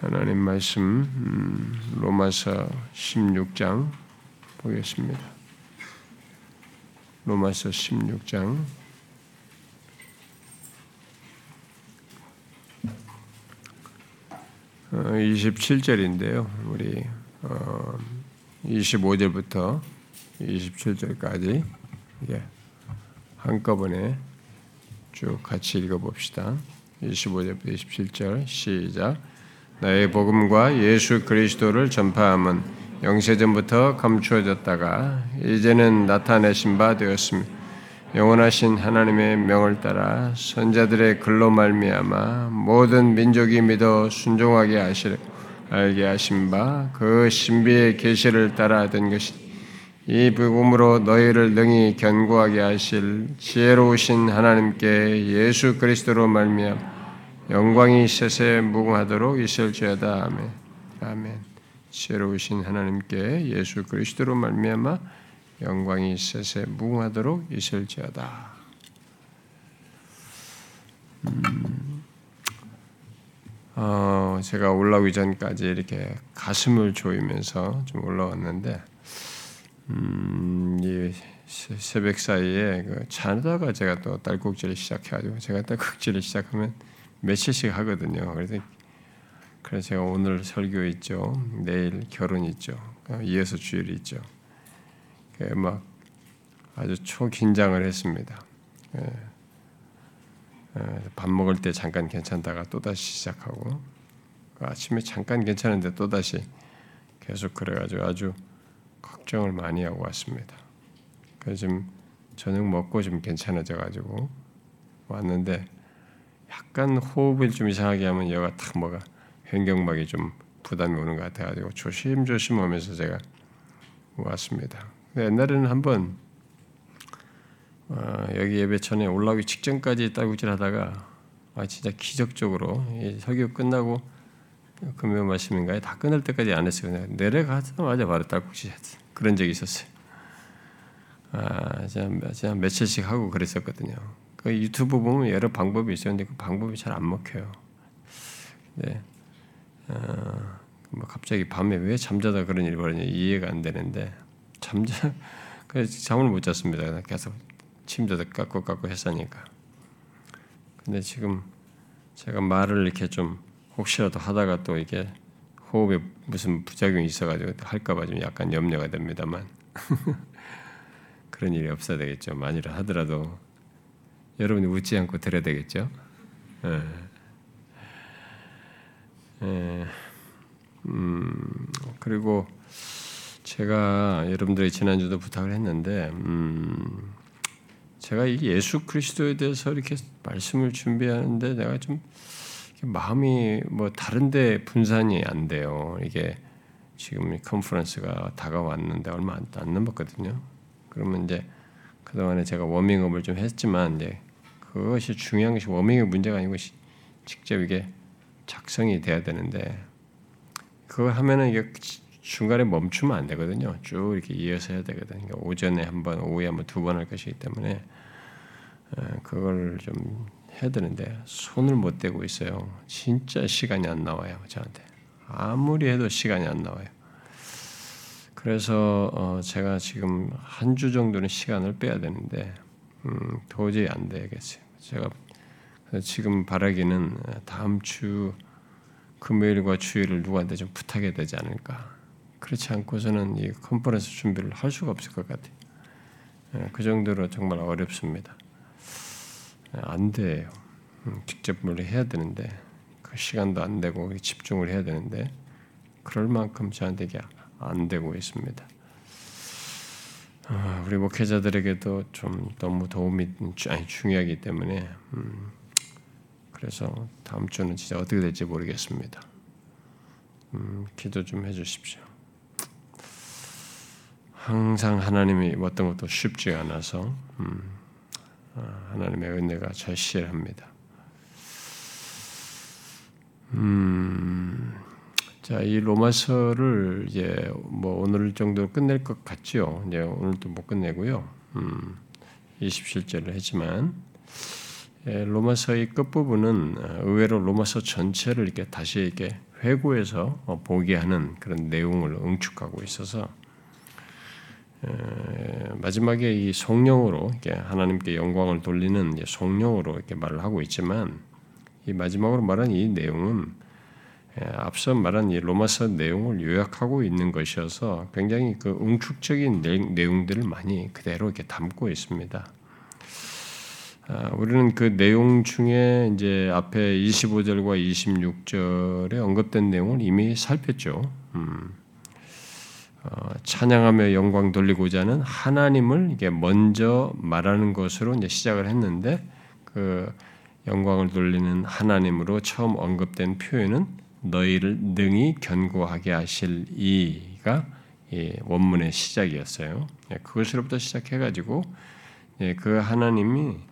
하나님 말씀 로마서 16장 보겠습니다. 로마서 16장 27절인데요. 우리 25절부터 27절까지 한꺼번에 쭉 같이 읽어봅시다. 25절부터 27절 시작. 나의 복음과 예수 그리스도를 전파함은 영세전부터 감추어졌다가 이제는 나타내신 바 되었으며 영원하신 하나님의 명을 따라 선자들의 글로 말미암아 모든 민족이 믿어 순종하게 하시려 알게 하신 바 그 신비의 계시를 따라 된 것이니 이 복음으로 너희를 능히 견고하게 하실 지혜로우신 하나님께 예수 그리스도로 말미암아 영광이 세세에 무궁하도록 있을지어다. 아멘. 아멘. 지혜로우신 하나님께 예수 그리스도로 말미암아 영광이 세세에 무궁하도록 있을지어다. 제가 올라오기 전까지 이렇게 가슴을 조이면서 좀 올라왔는데 이 새벽 사이에 자다가 제가 또 딸꾹질을 시작해가지고 제가 딸꾹질을 시작하면 며칠씩 하거든요. 그래서 제가 오늘 설교 있죠. 내일 결혼 있죠. 이어서 주일이 있죠. 막 아주 초긴장을 했습니다. 밥 먹을 때 잠깐 괜찮다가 또다시 시작하고 아침에 잠깐 괜찮은데 또다시 계속 그래가지고 아주 걱정을 많이 하고 왔습니다. 그래서 지금 저녁 먹고 좀 괜찮아져가지고 왔는데 약간 호흡을 좀 이상하게 하면 여가 탁 뭐가 횡격막이 좀 부담이 오는 것 같아가지고 조심조심하면서 제가 왔습니다. 근데 옛날에는 한번 여기 예배 전에 올라오기 직전까지 딸꾹질하다가 진짜 기적적으로 이 설교 끝나고 금요 말씀인가요? 다 끝날 때까지 안 했어요. 그냥 내려가자마자 바로 딸꾹질 했어요. 그런 적이 있었어요. 제가 며칠씩 하고 그랬었거든요. 그 유튜브 보면 여러 방법이 있어요. 근데 그 방법이 잘 안 먹혀요. 근데 갑자기 밤에 왜 잠자다 그런 일이 벌어지냐 이해가 안 되는데 그래서 잠을 못 잤습니다. 계속 침대도 깎고 했으니까. 근데 지금 제가 말을 이렇게 좀 혹시라도 하다가 또 이게 호흡에 무슨 부작용이 있어가지고 할까봐 좀 약간 염려가 됩니다만 그런 일이 없어야 되겠죠. 만일을 하더라도. 여러분이 웃지 않고 들어야 되겠죠? 그리고 제가 여러분들이 지난주도 부탁을 했는데 제가 이 예수 그리스도에 대해서 이렇게 말씀을 준비하는데 내가 좀 마음이 뭐 다른데 분산이 안 돼요. 이게 지금 컨퍼런스가 다가왔는데 얼마 안 남았거든요. 그러면 이제 그동안에 제가 워밍업을 좀 했지만 이제 그것이 중요한 것이 워밍의 문제가 아니고 직접 이게 작성이 돼야 되는데 그걸 하면은 이게 중간에 멈추면 안 되거든요. 쭉 이렇게 이어서 해야 되거든요. 그러니까 오전에 한 번, 오후에 한 번, 두 번 할 것이기 때문에 그걸 좀 해야 되는데 손을 못 대고 있어요. 진짜 시간이 안 나와요. 저한테. 아무리 해도 시간이 안 나와요. 그래서 제가 지금 한 주 정도는 시간을 빼야 되는데 도저히 안 되겠어요. 제가 지금 바라기는 다음 주 금요일과 주일을 누구한테 좀 부탁해야 되지 않을까. 그렇지 않고서는 이 컨퍼런스 준비를 할 수가 없을 것 같아요. 그 정도로 정말 어렵습니다. 안 돼요. 직접 물론 해야 되는데 그 시간도 안 되고 집중을 해야 되는데 그럴 만큼 저한테 안 되고 있습니다. 우리 목회자들에게도 좀 너무 도움이 중요하기 때문에 그래서 다음 주는 진짜 어떻게 될지 모르겠습니다. 기도 좀 해주십시오. 항상 하나님이 어떤 것도 쉽지 않아서 하나님의 은혜가 절실합니다. 자, 이 로마서를 이제 뭐 오늘 정도 끝낼 것 같죠. 이제 오늘도 못 끝내고요. 27절을 했지만 로마서의 끝부분은 의외로 로마서 전체를 이렇게 다시 이렇게 회고해서 보게 하는 그런 내용을 응축하고 있어서 마지막에 이 성령으로 이렇게 하나님께 영광을 돌리는 성령으로 이렇게 말을 하고 있지만 이 마지막으로 말한 이 내용은 앞서 말한 이 로마서 내용을 요약하고 있는 것이어서 굉장히 그 응축적인 내용들을 많이 그대로 이렇게 담고 있습니다. 우리는 그 내용 중에 이제 앞에 25절과 26절에 언급된 내용을 이미 살폈죠. 찬양하며 영광 돌리고자 하는 하나님을 이게 먼저 말하는 것으로 이제 시작을 했는데 그 영광을 돌리는 하나님으로 처음 언급된 표현은 너희를 능히 견고하게 하실 이가 이 원문의 시작이었어요. 그것으로부터 시작해가지고 그 하나님은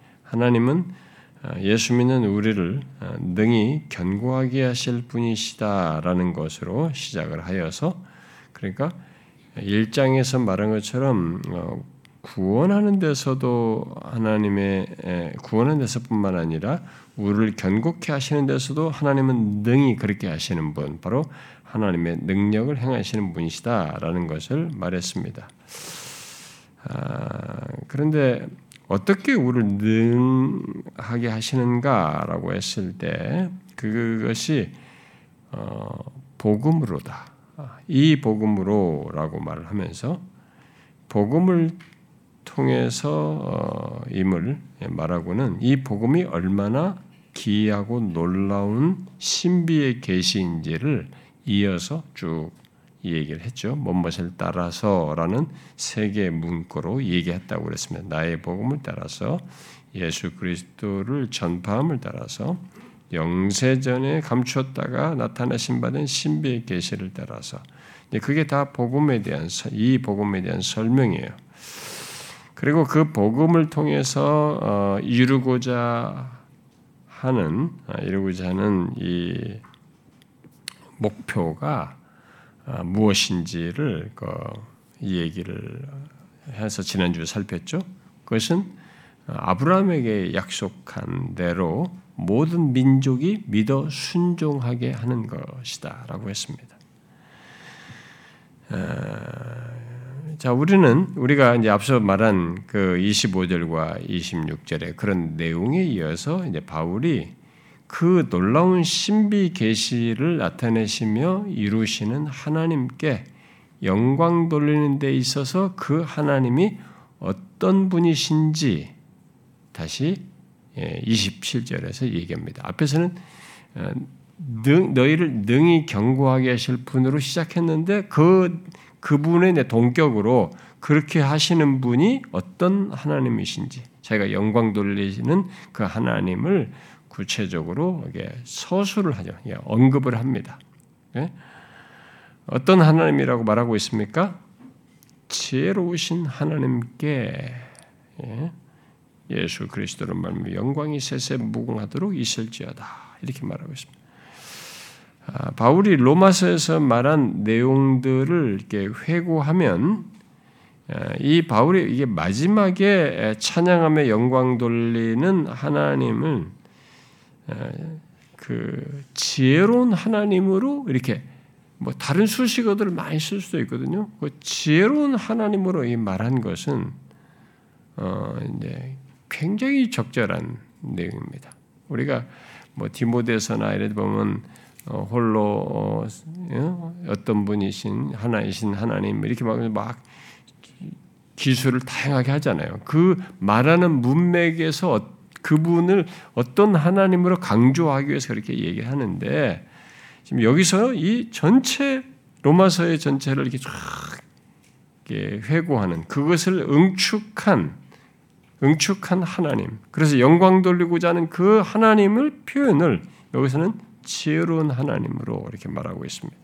예수 믿는 우리를 능히 견고하게 하실 분이시다라는 것으로 시작을 하여서 그러니까 1장에서 말한 것처럼 구원하는 데서도 하나님의 구원하는 데서뿐만 아니라 우리를 견고케 하시는 데서도 하나님은 능히 그렇게 하시는 분, 바로 하나님의 능력을 행하시는 분이시다라는 것을 말했습니다. 그런데 어떻게 우리를 능하게 하시는가라고 했을 때 그것이 복음으로다. 이 복음으로라고 말을 하면서 복음을 통해서 임을 말하고는 이 복음이 얼마나 기이하고 놀라운 신비의 계시인지를 이어서 쭉 얘기를 했죠. 무엇을 따라서라는 세 개의 문구로 얘기했다고 그랬습니다. 나의 복음을 따라서, 예수 그리스도를 전파함을 따라서, 영세전에 감추었다가 나타나신 바 된 신비의 계시를 따라서. 그게 다 복음에 대한 이 복음에 대한 설명이에요. 그리고 그 복음을 통해서 이루고자 하는 이 목표가 무엇인지를 이 얘기를 해서 지난주에 살폈죠. 그것은 아브라함에게 약속한 대로 모든 민족이 믿어 순종하게 하는 것이다라고 했습니다. 자, 우리가 이제 앞서 말한 그 25절과 26절의 그런 내용에 이어서 이제 바울이 그 놀라운 신비 계시를 나타내시며 이루시는 하나님께 영광 돌리는 데 있어서 그 하나님이 어떤 분이신지 다시 27절에서 얘기합니다. 앞에서는 너희를 능히 견고하게 하실 분으로 시작했는데 그분의 동격으로 그렇게 하시는 분이 어떤 하나님이신지 자기가 영광 돌리시는 그 하나님을 구체적으로 서술을 하죠. 언급을 합니다. 어떤 하나님이라고 말하고 있습니까? 지혜로우신 하나님께 예수 그리스도로 말미암아 영광이 세세 무궁하도록 있을지어다 이렇게 말하고 있습니다. 바울이 로마서에서 말한 내용들을 이렇게 회고하면 이 바울이 이게 마지막에 찬양하며 영광 돌리는 하나님을 그 지혜로운 하나님으로 이렇게 뭐 다른 수식어들을 많이 쓸 수도 있거든요. 그 지혜로운 하나님으로 이 말한 것은 이제 굉장히 적절한 내용입니다. 우리가 뭐 디모데서나 이런 데 보면 홀로 어떤 분이신 하나이신 하나님 이렇게 막 기술을 다양하게 하잖아요. 그 말하는 문맥에서 그분을 어떤 하나님으로 강조하기 위해서 그렇게 얘기하는데 지금 여기서 이 전체 로마서의 전체를 이렇게 쫙 회고하는 그것을 응축한 하나님. 그래서 영광 돌리고자 하는 그 하나님을 표현을 여기서는 지혜로운 하나님으로 이렇게 말하고 있습니다.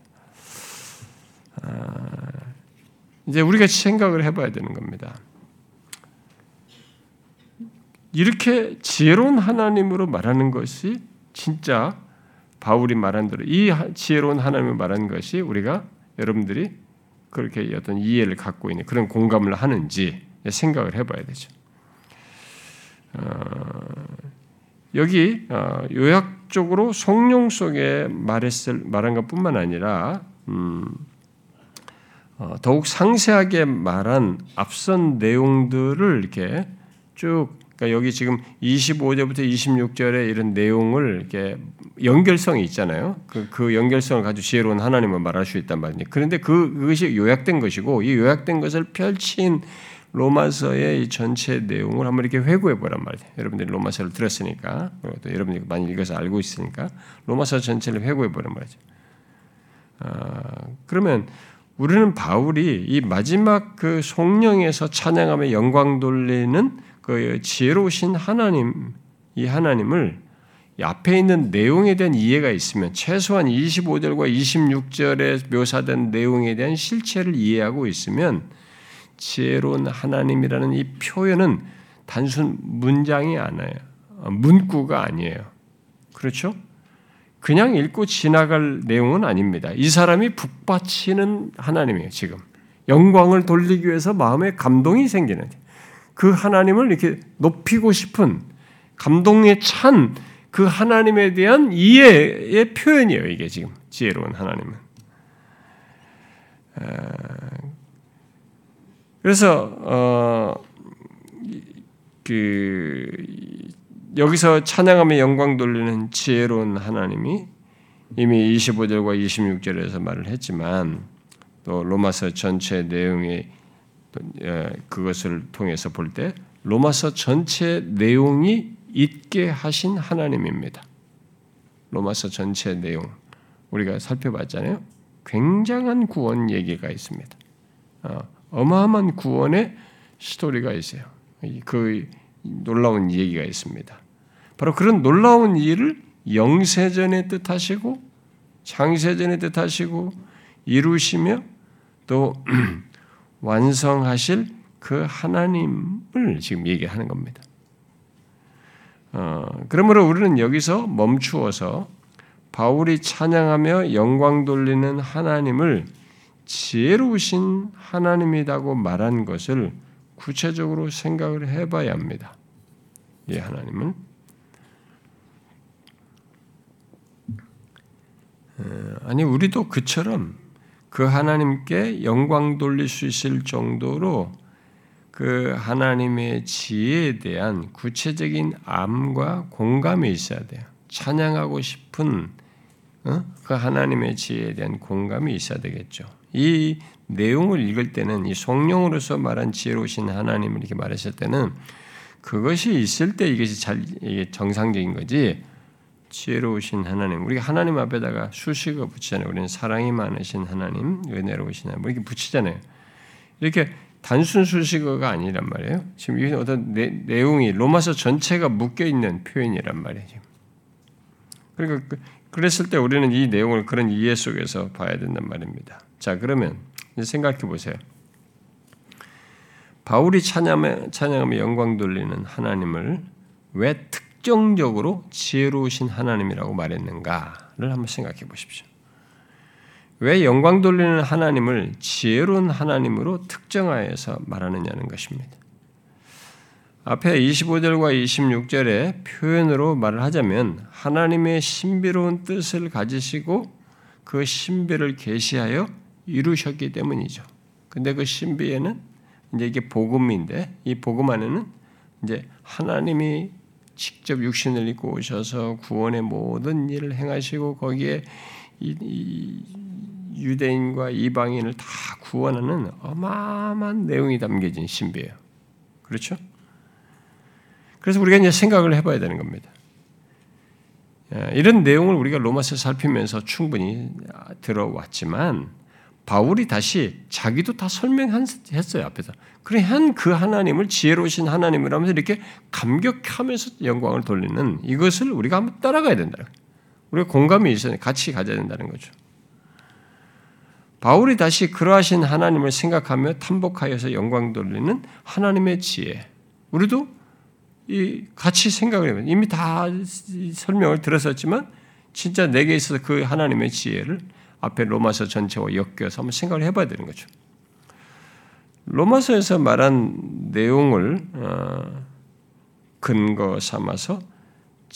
이제 우리가 생각을 해봐야 되는 겁니다. 이렇게 지혜로운 하나님으로 말하는 것이 진짜 바울이 말한 대로 이 지혜로운 하나님을 말하는 것이 우리가 여러분들이 그렇게 어떤 이해를 갖고 있는 그런 공감을 하는지 생각을 해봐야 되죠. 여기 요약 적극적으로 성령 속에 말한 것뿐만 아니라 더욱 상세하게 말한 앞선 내용들을 이렇게 쭉, 그러니까 여기 지금 25절부터 26절의 이런 내용을 이렇게 연결성이 있잖아요. 그 연결성을 가지고 지혜로운 하나님을 말할 수 있단 말이에요. 그런데 그것이 요약된 것이고, 이 요약된 것을 펼친 로마서의 이 전체 내용을 한번 이렇게 회고해 보란 말이에요. 여러분들이 로마서를 들었으니까, 그리고 또 여러분들이 많이 읽어서 알고 있으니까 로마서 전체를 회고해 보란 말이죠. 그러면 우리는 바울이 이 마지막 그 성령에서 찬양하며 영광 돌리는 그 지혜로우신 하나님, 이 하나님을 이 앞에 있는 내용에 대한 이해가 있으면 최소한 25절과 26절에 묘사된 내용에 대한 실체를 이해하고 있으면 지혜로운 하나님이라는 이 표현은 단순 문장이 아니에요. 문구가 아니에요. 그렇죠? 그냥 읽고 지나갈 내용은 아닙니다. 이 사람이 북받치는 하나님이에요, 지금. 영광을 돌리기 위해서 마음에 감동이 생기는 그 하나님을 이렇게 높이고 싶은 감동에 찬 그 하나님에 대한 이해의 표현이에요, 이게 지금. 지혜로운 하나님은. 그래서 여기서 찬양하며 영광 돌리는 지혜로운 하나님이 이미 25절과 26절에서 말을 했지만 또 로마서 전체 내용의 그것을 통해서 볼 때 로마서 전체 내용이 있게 하신 하나님입니다. 로마서 전체 내용 우리가 살펴봤잖아요. 굉장한 구원 얘기가 있습니다. 어마어마한 구원의 스토리가 있어요. 그 놀라운 얘기가 있습니다. 바로 그런 놀라운 일을 영세전에 뜻하시고 창세전에 뜻하시고 이루시며 또 완성하실 그 하나님을 지금 얘기하는 겁니다. 그러므로 우리는 여기서 멈추어서 바울이 찬양하며 영광 돌리는 하나님을 지혜로우신 하나님이라고 말한 것을 구체적으로 생각을 해봐야 합니다. 이 하나님은 아니 우리도 그처럼 그 하나님께 영광 돌릴 수 있을 정도로 그 하나님의 지혜에 대한 구체적인 암과 공감이 있어야 돼요. 찬양하고 싶은 그 하나님의 지혜에 대한 공감이 있어야 되겠죠. 이 내용을 읽을 때는 이 성령으로서 말한 지혜로우신 하나님을 이렇게 말했을 때는 그것이 있을 때 이것이 이게 정상적인 거지 지혜로우신 하나님 우리가 하나님 앞에다가 수식어 붙이잖아요. 우리는 사랑이 많으신 하나님, 은혜로우신 하나님 이렇게 붙이잖아요. 이렇게 단순 수식어가 아니란 말이에요. 지금 이게 어떤 내용이 로마서 전체가 묶여있는 표현이란 말이에요. 그러니까 그랬을 때 우리는 이 내용을 그런 이해 속에서 봐야 된단 말입니다. 자, 그러면 이제 생각해 보세요. 바울이 찬양하며 영광 돌리는 하나님을 왜 특정적으로 지혜로우신 하나님이라고 말했는가를 한번 생각해 보십시오. 왜 영광 돌리는 하나님을 지혜로운 하나님으로 특정하여서 말하느냐는 것입니다. 앞에 25절과 26절의 표현으로 말을 하자면 하나님의 신비로운 뜻을 가지시고 그 신비를 계시하여 이루셨기 때문이죠. 근데 그 신비에는 이제 이게 복음인데 이 복음 안에는 이제 하나님이 직접 육신을 입고 오셔서 구원의 모든 일을 행하시고 거기에 이 유대인과 이방인을 다 구원하는 어마어마한 내용이 담겨진 신비예요. 그렇죠? 그래서 우리가 이제 생각을 해봐야 되는 겁니다. 이런 내용을 우리가 로마서 살피면서 충분히 들어왔지만 바울이 다시 자기도 다 설명했어요 앞에서. 그러한 그 하나님을 지혜로우신 하나님이라면서 이렇게 감격하면서 영광을 돌리는 이것을 우리가 한번 따라가야 된다. 우리가 공감이 있어야 같이 가져야 된다는 거죠. 바울이 다시 그러하신 하나님을 생각하며 탐복하여서 영광 돌리는 하나님의 지혜. 우리도 이 같이 생각을 해보면 이미 다 설명을 들었었지만 진짜 내게 있어서 그 하나님의 지혜를 앞에 로마서 전체와 엮여서 한번 생각을 해봐야 되는 거죠. 로마서에서 말한 내용을 근거 삼아서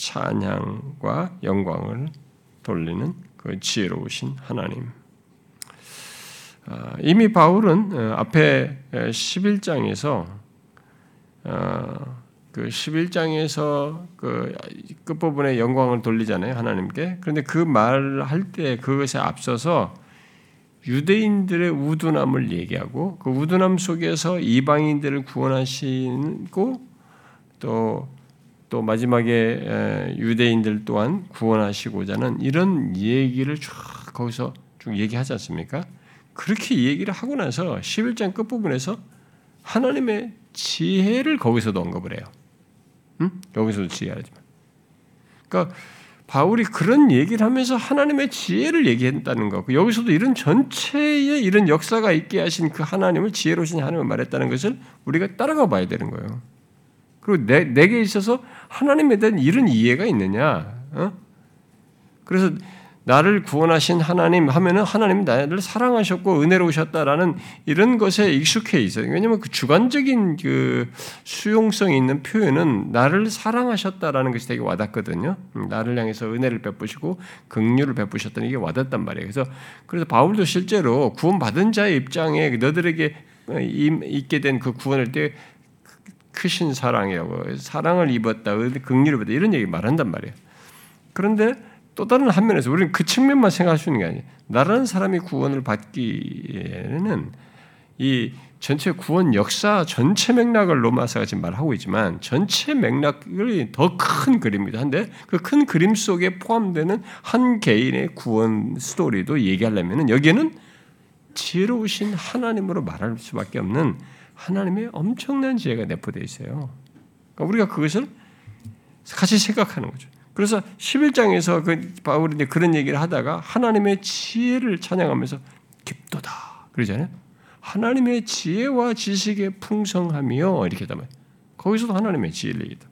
찬양과 영광을 돌리는 그 지혜로우신 하나님. 이미 바울은 앞에 11장에서 그 끝부분에 영광을 돌리잖아요, 하나님께. 그런데 그 말을 할 때 그것에 앞서서 유대인들의 우둔함을 얘기하고 그 우둔함 속에서 이방인들을 구원하시고 또 마지막에 유대인들 또한 구원하시고자 하는 이런 얘기를 쭉 거기서 쭉 얘기하지 않습니까? 그렇게 얘기를 하고 나서 11장 끝부분에서 하나님의 지혜를 거기서도 언급을 해요. 여기서도 지혜하지만. 그러니까 바울이 그런 얘기를 하면서 하나님의 지혜를 얘기했다는 거, 여기서도 이런 전체의 이런 역사가 있게 하신 그 하나님을 지혜로우신 하나님을 말했다는 것을 우리가 따라가 봐야 되는 거예요. 그리고 내게 있어서 하나님에 대한 이런 이해가 있느냐. 그래서 나를 구원하신 하나님 하면은 하나님이 나를 사랑하셨고 은혜로우셨다라는 이런 것에 익숙해 있어요. 왜냐하면 그 주관적인 그 수용성이 있는 표현은 나를 사랑하셨다라는 것이 되게 와닿거든요. 나를 향해서 은혜를 베푸시고 긍휼을 베푸셨다는 이게 와닿단 말이에요. 그래서 바울도 실제로 구원받은 자의 입장에 너들에게 있게 된 그 구원을 때 크신 사랑이라고 사랑을 입었다, 긍휼을 받다 이런 얘기 말한단 말이에요. 그런데 또 다른 한 면에서 우리는 그 측면만 생각할 수 있는 게 아니에요. 나라는 사람이 구원을 받기에는 이 전체 구원 역사 전체 맥락을 로마서가 지금 말하고 있지만 전체 맥락이 더 큰 그림이기도 한데 그 큰 그림 속에 포함되는 한 개인의 구원 스토리도 얘기하려면 여기에는 지혜로우신 하나님으로 말할 수밖에 없는 하나님의 엄청난 지혜가 내포되어 있어요. 그러니까 우리가 그것을 같이 생각하는 거죠. 그래서 11장에서 바울이 이제 그런 얘기를 하다가 하나님의 지혜를 찬양하면서 깊도다 그러잖아요. 하나님의 지혜와 지식의 풍성함이요 이렇게 하면 거기서도 하나님의 지혜를 얘기다.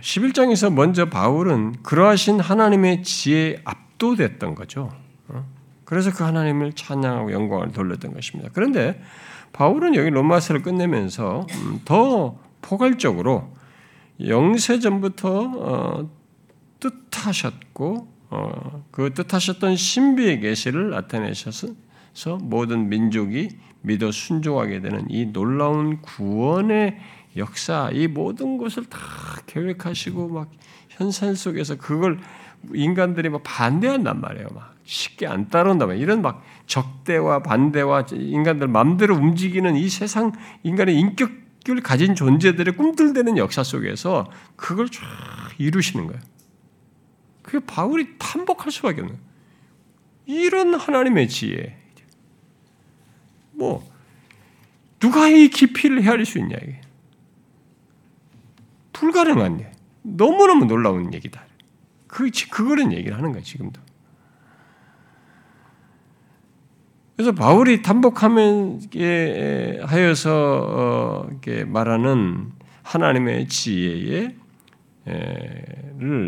11장에서 먼저 바울은 그러하신 하나님의 지혜에 압도됐던 거죠. 그래서 그 하나님을 찬양하고 영광을 돌렸던 것입니다. 그런데 바울은 여기 로마서를 끝내면서 더 포괄적으로 영세전부터 뜻하셨고 그 뜻하셨던 신비의 계시를 나타내셔서 모든 민족이 믿어 순종하게 되는 이 놀라운 구원의 역사, 이 모든 것을 다 계획하시고 막 현상 속에서 그걸 인간들이 막 반대한단 말이에요. 막 쉽게 안 따라온단 말이에요. 이런 막 적대와 반대와 인간들 마음대로 움직이는 이 세상 인간의 인격을 가진 존재들의 꿈틀대는 역사 속에서 그걸 쫙 이루시는 거예요. 그게 바울이 탐복할 수밖에 없는 거예요. 이런 하나님의 지혜. 뭐 누가 이 깊이를 헤아릴 수 있냐 이게. 불가능한 일. 너무너무 놀라운 얘기다. 그거는 얘기를 하는 거야, 지금도. 그래서 바울이 탐복하면서 하여서 말하는 하나님의 지혜를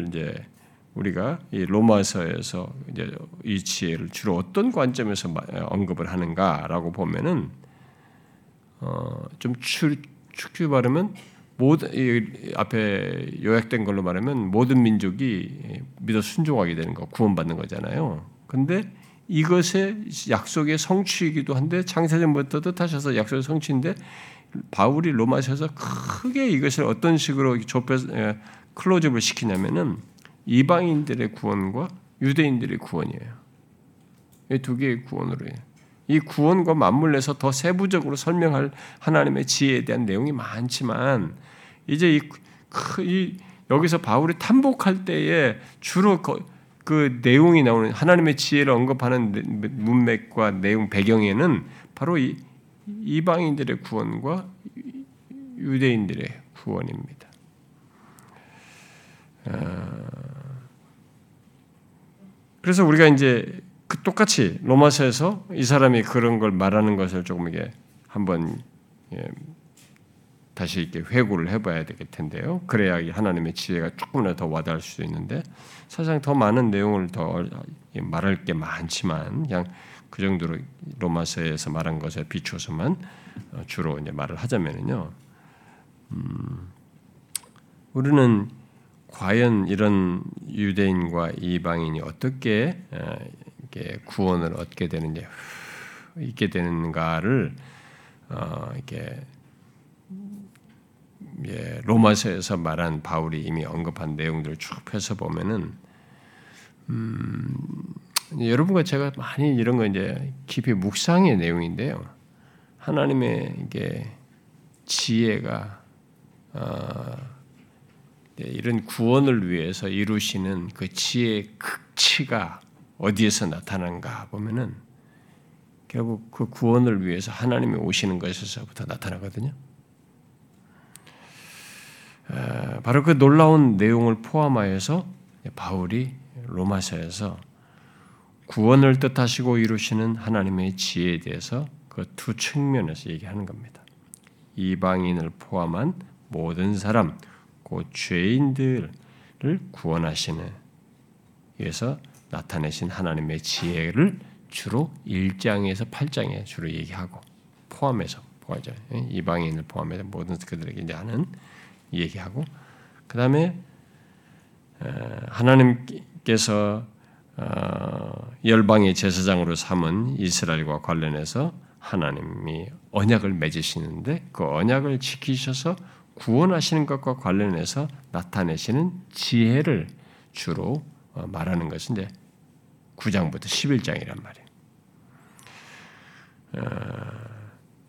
이제 우리가 이 로마서에서 이제 이 지혜를 주로 어떤 관점에서 언급을 하는가라고 보면은 좀 축축히 말하면 앞에 요약된 걸로 말하면 모든 민족이 믿어 순종하게 되는 거, 구원받는 거잖아요. 그런데 이것의 약속의 성취이기도 한데 창세전부터 뜻하셔서 약속의 성취인데 바울이 로마서에서 크게 이것을 어떤 식으로 좁혀서 클로즈업을 시키냐면은 이방인들의 구원과 유대인들의 구원이에요. 이 두 개의 구원으로 해요. 이 구원과 맞물려서 더 세부적으로 설명할 하나님의 지혜에 대한 내용이 많지만 이제 여기서 바울이 탐복할 때에 주로 그 내용이 나오는 하나님의 지혜를 언급하는 문맥과 내용 배경에는 바로 이 이방인들의 구원과 유대인들의 구원입니다. 그래서 우리가 이제 똑같이 로마서에서 이 사람이 그런 걸 말하는 것을 조금 이게 한번 다시 이렇게 회고를 해봐야 되겠 텐데요. 그래야 이 하나님의 지혜가 조금이라도 더 와닿을 수도 있는데 사실상 더 많은 내용을 더 말할 게 많지만 그냥 그 정도로 로마서에서 말한 것에 비추어서만 주로 이제 말을 하자면은요. 우리는 과연 이런 유대인과 이방인이 어떻게 구원을 얻게 되는지, 있게 되는가를 이렇게 로마서에서 말한 바울이 이미 언급한 내용들을 쭉 펴서 보면은 여러분과 제가 많이 이런 거 이제 깊이 묵상의 내용인데요. 하나님의 이게 지혜가 이런 구원을 위해서 이루시는 그 지혜의 극치가 어디에서 나타난가 보면은 결국 그 구원을 위해서 하나님이 오시는 것에서부터 나타나거든요. 바로 그 놀라운 내용을 포함하여서 바울이 로마서에서 구원을 뜻하시고 이루시는 하나님의 지혜에 대해서 그 두 측면에서 얘기하는 겁니다. 이방인을 포함한 모든 사람, 곧 죄인들을 구원하시는 위해서 나타내신 하나님의 지혜를 주로 1장에서 8장에 주로 얘기하고 포함해서 이방인을 포함해서 모든 그들에게 이제 하는 얘기하고, 그 다음에 하나님께서 열방의 제사장으로 삼은 이스라엘과 관련해서 하나님이 언약을 맺으시는데 그 언약을 지키셔서 구원하시는 것과 관련해서 나타내시는 지혜를 주로 말하는 것이 이제 9장부터 11장이란 말이에요.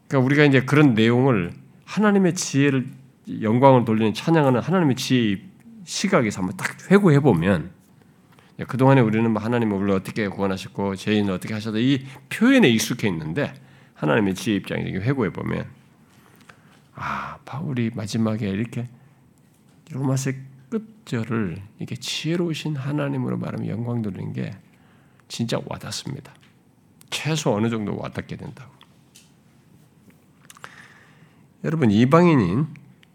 그러니까 우리가 이제 그런 내용을 하나님의 지혜를 영광을 돌리는 찬양하는 하나님의 지혜의 시각에서 한번 딱 회고해 보면, 그동안에 우리는 하나님을 우리를 어떻게 구원하셨고 죄인을 어떻게 하셨다 이 표현에 익숙해 있는데, 하나님의 지혜 입장에서 회고해 보면 아, 바울이 마지막에 이렇게 로마서 끝절을 이렇게 지혜로우신 하나님으로 말하면 영광 돌리는 게 진짜 와닿습니다. 최소 어느 정도 와닿게 된다고. 여러분, 이방인인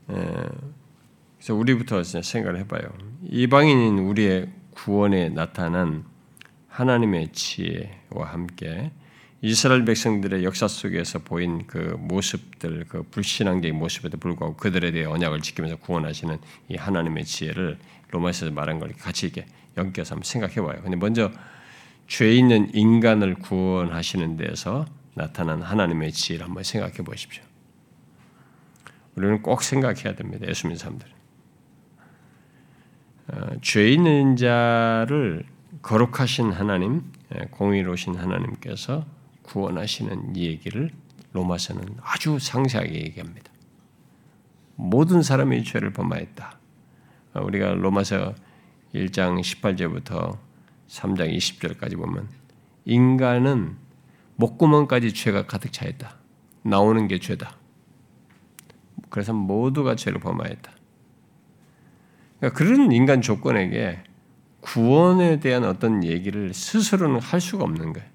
그래서 우리부터 진짜 생각을 해봐요. 이방인인 우리의 구원에 나타난 하나님의 지혜와 함께 이스라엘 백성들의 역사 속에서 보인 그 모습들, 그 불신앙적인 모습에도 불구하고 그들에 대해 언약을 지키면서 구원하시는 이 하나님의 지혜를 로마서에서 말한 걸 같이 이렇게 연결해서 한번 생각해봐요. 근데 먼저 죄 있는 인간을 구원하시는 데서 나타난 하나님의 지혜를 한번 생각해 보십시오. 우리는 꼭 생각해야 됩니다. 예수 믿는 사람들은. 죄 있는 자를 거룩하신 하나님, 공의로우신 하나님께서 구원하시는 이 얘기를 로마서는 아주 상세하게 얘기합니다. 모든 사람이 죄를 범하였다. 우리가 로마서 1장 18절부터 3장 20절까지 보면 인간은 목구멍까지 죄가 가득 차있다. 나오는 게 죄다. 그래서 모두가 죄를 범하였다. 그러니까 그런 인간 조건에게 구원에 대한 어떤 얘기를 스스로는 할 수가 없는 거예요.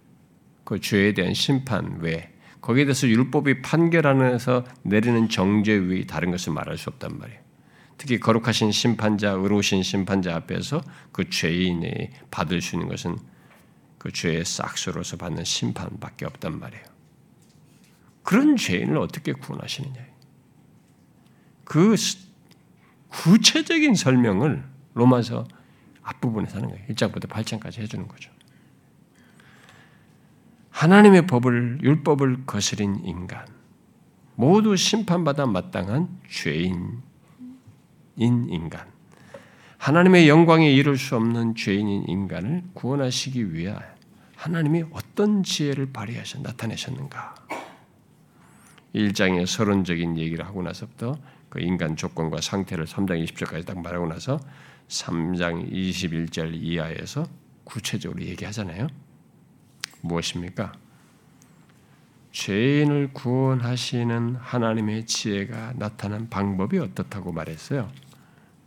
그 죄에 대한 심판 외에 거기에 대해서 율법이 판결하면서 내리는 정죄 외에 다른 것을 말할 수 없단 말이에요. 특히 거룩하신 심판자, 의로우신 심판자 앞에서 그 죄인이 받을 수 있는 것은 그 죄의 싹수로서 받는 심판밖에 없단 말이에요. 그런 죄인을 어떻게 구원하시느냐. 그 구체적인 설명을 로마서 앞부분에서 하는 거예요. 1장부터 8장까지 해주는 거죠. 하나님의 법을, 율법을 거스린 인간, 모두 심판받아 마땅한 죄인인 인간, 하나님의 영광에 이를 수 없는 죄인인 인간을 구원하시기 위해 하나님이 어떤 지혜를 발휘하셔 나타내셨는가. 1장의 서론적인 얘기를 하고 나서부터 그 인간 조건과 상태를 3장 20절까지 딱 말하고 나서 3장 21절 이하에서 구체적으로 얘기하잖아요. 무엇입니까? 죄인을 구원하시는 하나님의 지혜가 나타난 방법이 어떻다고 말했어요.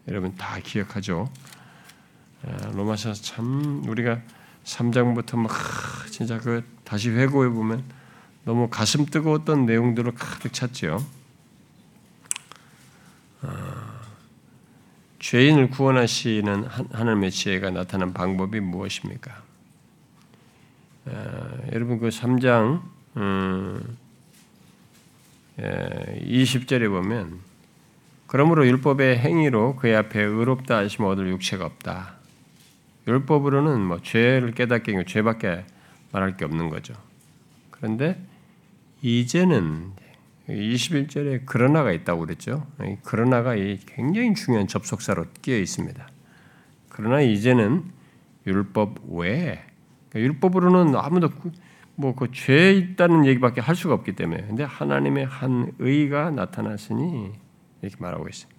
여러분 다 기억하죠? 로마서 참 우리가 3장부터 막 진짜 그 다시 회고해 보면 너무 가슴 뜨거웠던 내용들을 가득 찼죠. 죄인을 구원하시는 하나님의 지혜가 나타난 방법이 무엇입니까? 여러분 그 3장 20절에 보면 그러므로 율법의 행위로 그의 앞에 의롭다 하심 얻을 육체가 없다. 율법으로는 죄를 깨닫게 되면 죄밖에 말할 게 없는 거죠. 그런데 이제는 21절에 그러나가 있다고 그랬죠. 그러나가 굉장히 중요한 접속사로 끼어 있습니다. 그러나 이제는 율법 외에, 율법으로는 아무도 그 죄 있다는 얘기밖에 할 수가 없기 때문에, 근데 하나님의 한 의가 나타났으니 이렇게 말하고 있어요.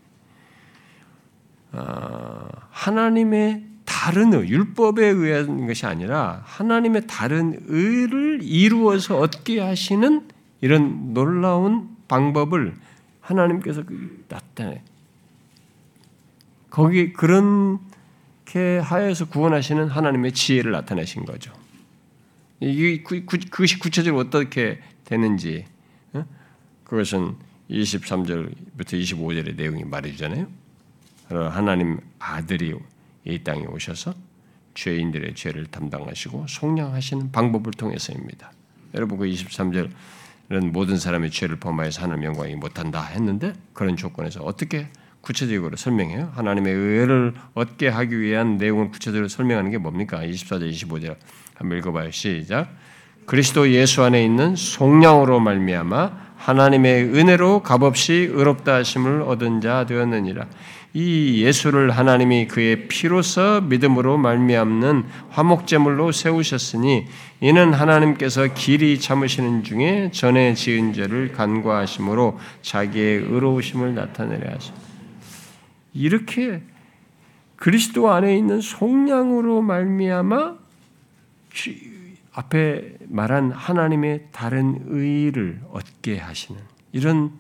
하나님의 다른 의, 율법에 의한 것이 아니라 하나님의 다른 의를 이루어서 얻게 하시는 이런 놀라운 방법을 하나님께서 나타내, 거기 그렇게 하여서 구원하시는 하나님의 지혜를 나타내신 거죠. 이게 그것이 구체적으로 어떻게 되는지, 그것은 23절부터 25절의 내용이 말해주잖아요. 하나님 아들이 이 땅에 오셔서 죄인들의 죄를 담당하시고 속량하시는 방법을 통해서입니다. 여러분, 그 23절은 모든 사람의 죄를 범하여서 하나님 영광이 못한다 했는데, 그런 조건에서 어떻게 구체적으로 설명해요? 하나님의 의를 얻게 하기 위한 내용을 구체적으로 설명하는 게 뭡니까? 24절, 25절 한번 읽어봐요. 시작. 그리스도 예수 안에 있는 속량으로 말미암아 하나님의 은혜로 값없이 의롭다 하심을 얻은 자 되었느니라. 이 예수를 하나님이 그의 피로서 믿음으로 말미암는 화목제물로 세우셨으니, 이는 하나님께서 길이 참으시는 중에 전에 지은 죄를 간과하심으로 자기의 의로우심을 나타내려 하시오. 이렇게 그리스도 안에 있는 속량으로 말미암아 앞에 말한 하나님의 다른 의를 얻게 하시는 이런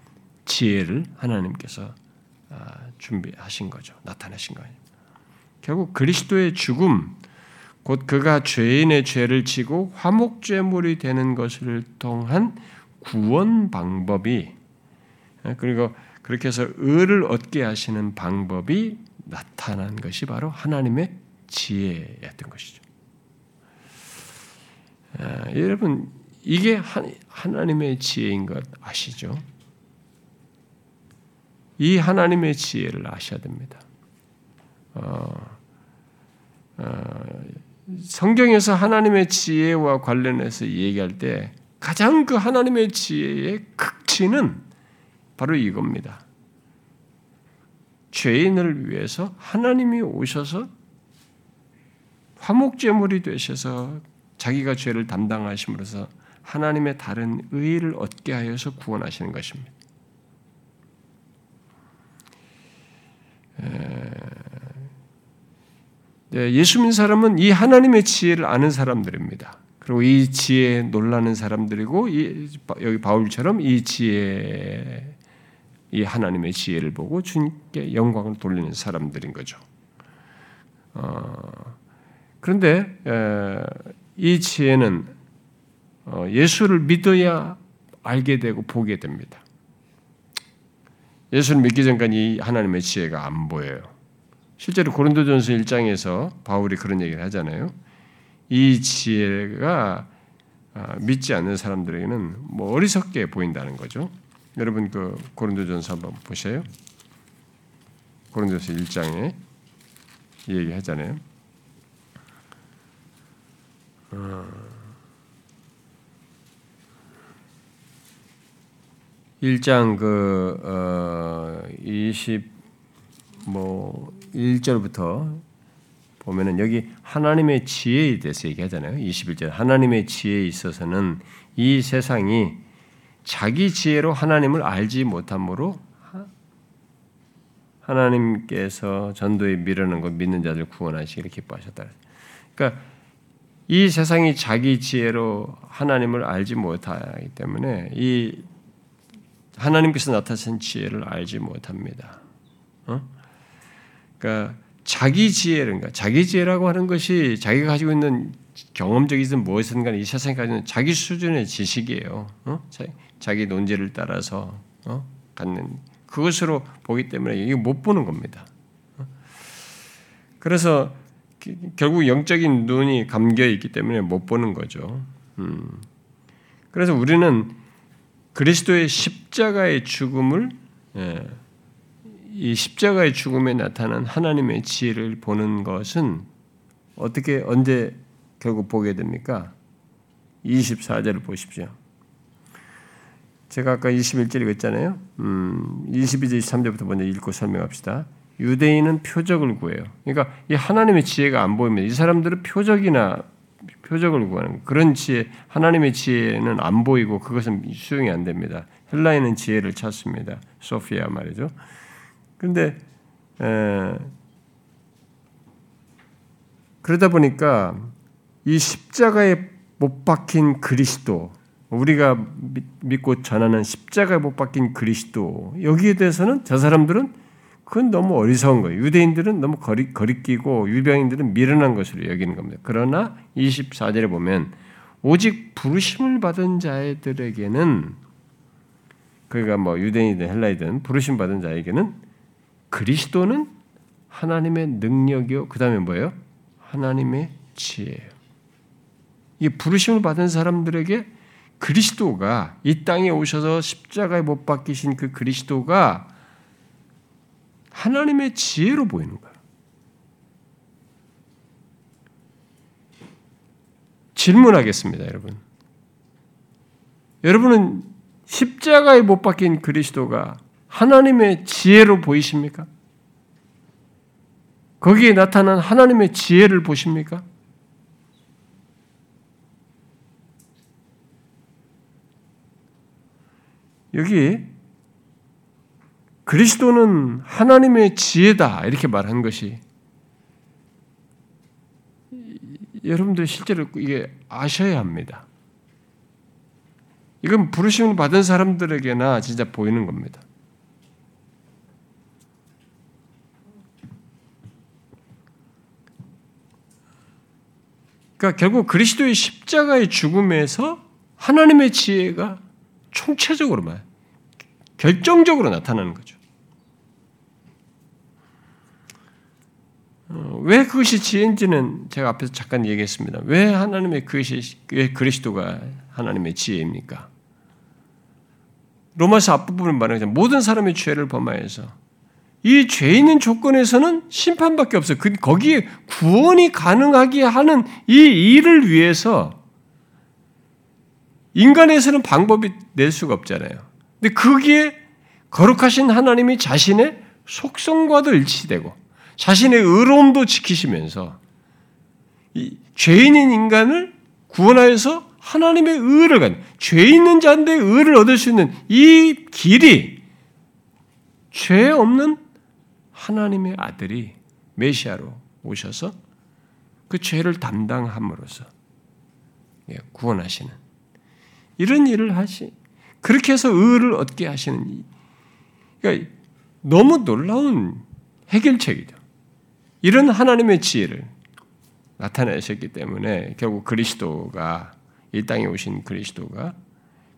지혜를 하나님께서 준비하신 거죠. 나타내신 거예요. 결국 그리스도의 죽음, 곧 그가 죄인의 죄를 지고 화목제물이 되는 것을 통한 구원 방법이, 그리고 그렇게 해서 의를 얻게 하시는 방법이 나타난 것이 바로 하나님의 지혜였던 것이죠. 여러분, 이게 하나님의 지혜인 것 아시죠? 이 하나님의 지혜를 아셔야 됩니다. 성경에서 하나님의 지혜와 관련해서 얘기할 때 가장 그 하나님의 지혜의 극치는 바로 이겁니다. 죄인을 위해서 하나님이 오셔서 화목제물이 되셔서 자기가 죄를 담당하심으로써 하나님의 다른 의를 얻게 하여서 구원하시는 것입니다. 예수 믿는 사람은 이 하나님의 지혜를 아는 사람들입니다. 그리고 이 지혜에 놀라는 사람들이고, 여기 바울처럼 이 하나님의 지혜를 보고 주님께 영광을 돌리는 사람들인 거죠. 그런데 이 지혜는 예수를 믿어야 알게 되고 보게 됩니다. 예수를 믿기 전까지 하나님의 지혜가 안 보여요. 실제로 고린도전서 1장에서 바울이 그런 얘기를 하잖아요. 이 지혜가 믿지 않는 사람들에게는 어리석게 보인다는 거죠. 여러분, 그 고린도전서 한번 보세요. 고린도전서 1장에 얘기하잖아요. 일장 1절부터 보면은 여기 하나님의 지혜에 대해서 얘기하잖아요. 21절. 하나님의 지혜에 있어서는 이 세상이 자기 지혜로 하나님을 알지 못함으로 하나님께서 전도에 미련한 것 믿는 자들을 구원하시기를 기뻐하셨다. 그러니까 이 세상이 자기 지혜로 하나님을 알지 못하기 때문에 이 하나님께서 나타내신 지혜를 알지 못합니다. 그러니까 자기 지혜인가, 자기 지혜라고 하는 것이 자기가 가지고 있는 경험적이든 무엇이든 간에 이 세상에 가지고 있는 자기 수준의 지식이에요. 자기 논지를 따라서 갖는 그것으로 보기 때문에 이거 못 보는 겁니다. 그래서 결국 영적인 눈이 감겨 있기 때문에 못 보는 거죠. 그래서 우리는 그리스도의 십자가의 죽음을 이 십자가의 죽음에 나타난 하나님의 지혜를 보는 것은 어떻게 언제 결국 보게 됩니까? 24절을 보십시오. 제가 아까 21절 읽었잖아요. 22절 23절부터 먼저 읽고 설명합시다. 유대인은 표적을 구해요. 그러니까 이 하나님의 지혜가 안 보입니다. 이 사람들은 표적을 구하는 그런 지혜, 하나님의 지혜는 안 보이고 그것은 수용이 안 됩니다. 헬라인은 지혜를 찾습니다. 소피아 말이죠. 그런데 그러다 보니까 이 십자가에 못 박힌 그리스도, 우리가 믿고 전하는 십자가에 못 박힌 그리스도, 여기에 대해서는 저 사람들은 그건 너무 어리석은 거예요. 유대인들은 너무 거리끼고 유병인들은 미련한 것으로 여기는 겁니다. 그러나 24절에 보면 오직 부르심을 받은 자들에게는, 그러니까 뭐 유대인이든 헬라이든 부르심 받은 자에게는 그리스도는 하나님의 능력이요, 그 다음에 뭐예요? 하나님의 지혜예요. 이 부르심을 받은 사람들에게 그리스도가, 이 땅에 오셔서 십자가에 못 박히신 그 그리스도가 하나님의 지혜로 보이는 거예요. 질문하겠습니다, 여러분. 여러분은 십자가에 못 박힌 그리스도가 하나님의 지혜로 보이십니까? 거기에 나타난 하나님의 지혜를 보십니까? 여기 그리스도는 하나님의 지혜다 이렇게 말한 것이 여러분들 실제로 이게 아셔야 합니다. 이건 부르심을 받은 사람들에게나 진짜 보이는 겁니다. 그러니까 결국 그리스도의 십자가의 죽음에서 하나님의 지혜가 총체적으로 결정적으로 나타나는 거죠. 왜 그것이 지혜인지는 제가 앞에서 잠깐 얘기했습니다. 왜 하나님의 왜 그리스도가 하나님의 지혜입니까? 로마서 앞부분을 말하자면 모든 사람의 죄를 범하여서 이 죄 있는 조건에서는 심판밖에 없어요. 거기에 구원이 가능하게 하는 이 일을 위해서 인간에서는 방법이 낼 수가 없잖아요. 근데 거기에 거룩하신 하나님이 자신의 속성과도 일치되고 자신의 의로움도 지키시면서 이 죄인인 인간을 구원하여서 하나님의 의를 죄 있는 자인데 의를 얻을 수 있는 이 길이, 죄 없는 하나님의 아들이 메시아로 오셔서 그 죄를 담당함으로써 구원하시는 이런 일을 그렇게 해서 의를 얻게 하시는, 그러니까 너무 놀라운 해결책이죠. 이런 하나님의 지혜를 나타내셨기 때문에 결국 그리스도가, 이 땅에 오신 그리스도가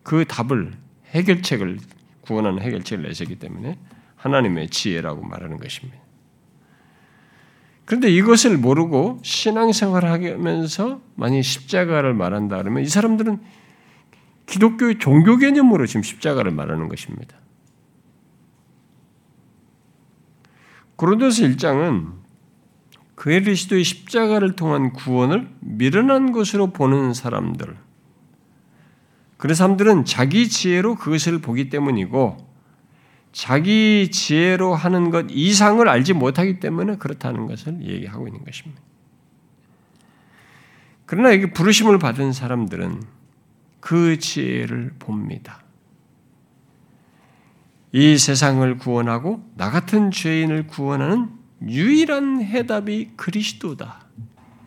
그 답을, 해결책을, 구원하는 해결책을 내셨기 때문에 하나님의 지혜라고 말하는 것입니다. 그런데 이것을 모르고 신앙생활을 하면서 만약에 십자가를 말한다 그러면 이 사람들은 기독교의 종교 개념으로 지금 십자가를 말하는 것입니다. 고린도서 1장은 그리스도의 십자가를 통한 구원을 미련한 것으로 보는 사람들, 그런 사람들은 자기 지혜로 그것을 보기 때문이고 자기 지혜로 하는 것 이상을 알지 못하기 때문에 그렇다는 것을 얘기하고 있는 것입니다. 그러나 여기 부르심을 받은 사람들은 그 지혜를 봅니다. 이 세상을 구원하고 나 같은 죄인을 구원하는 유일한 해답이 그리스도다.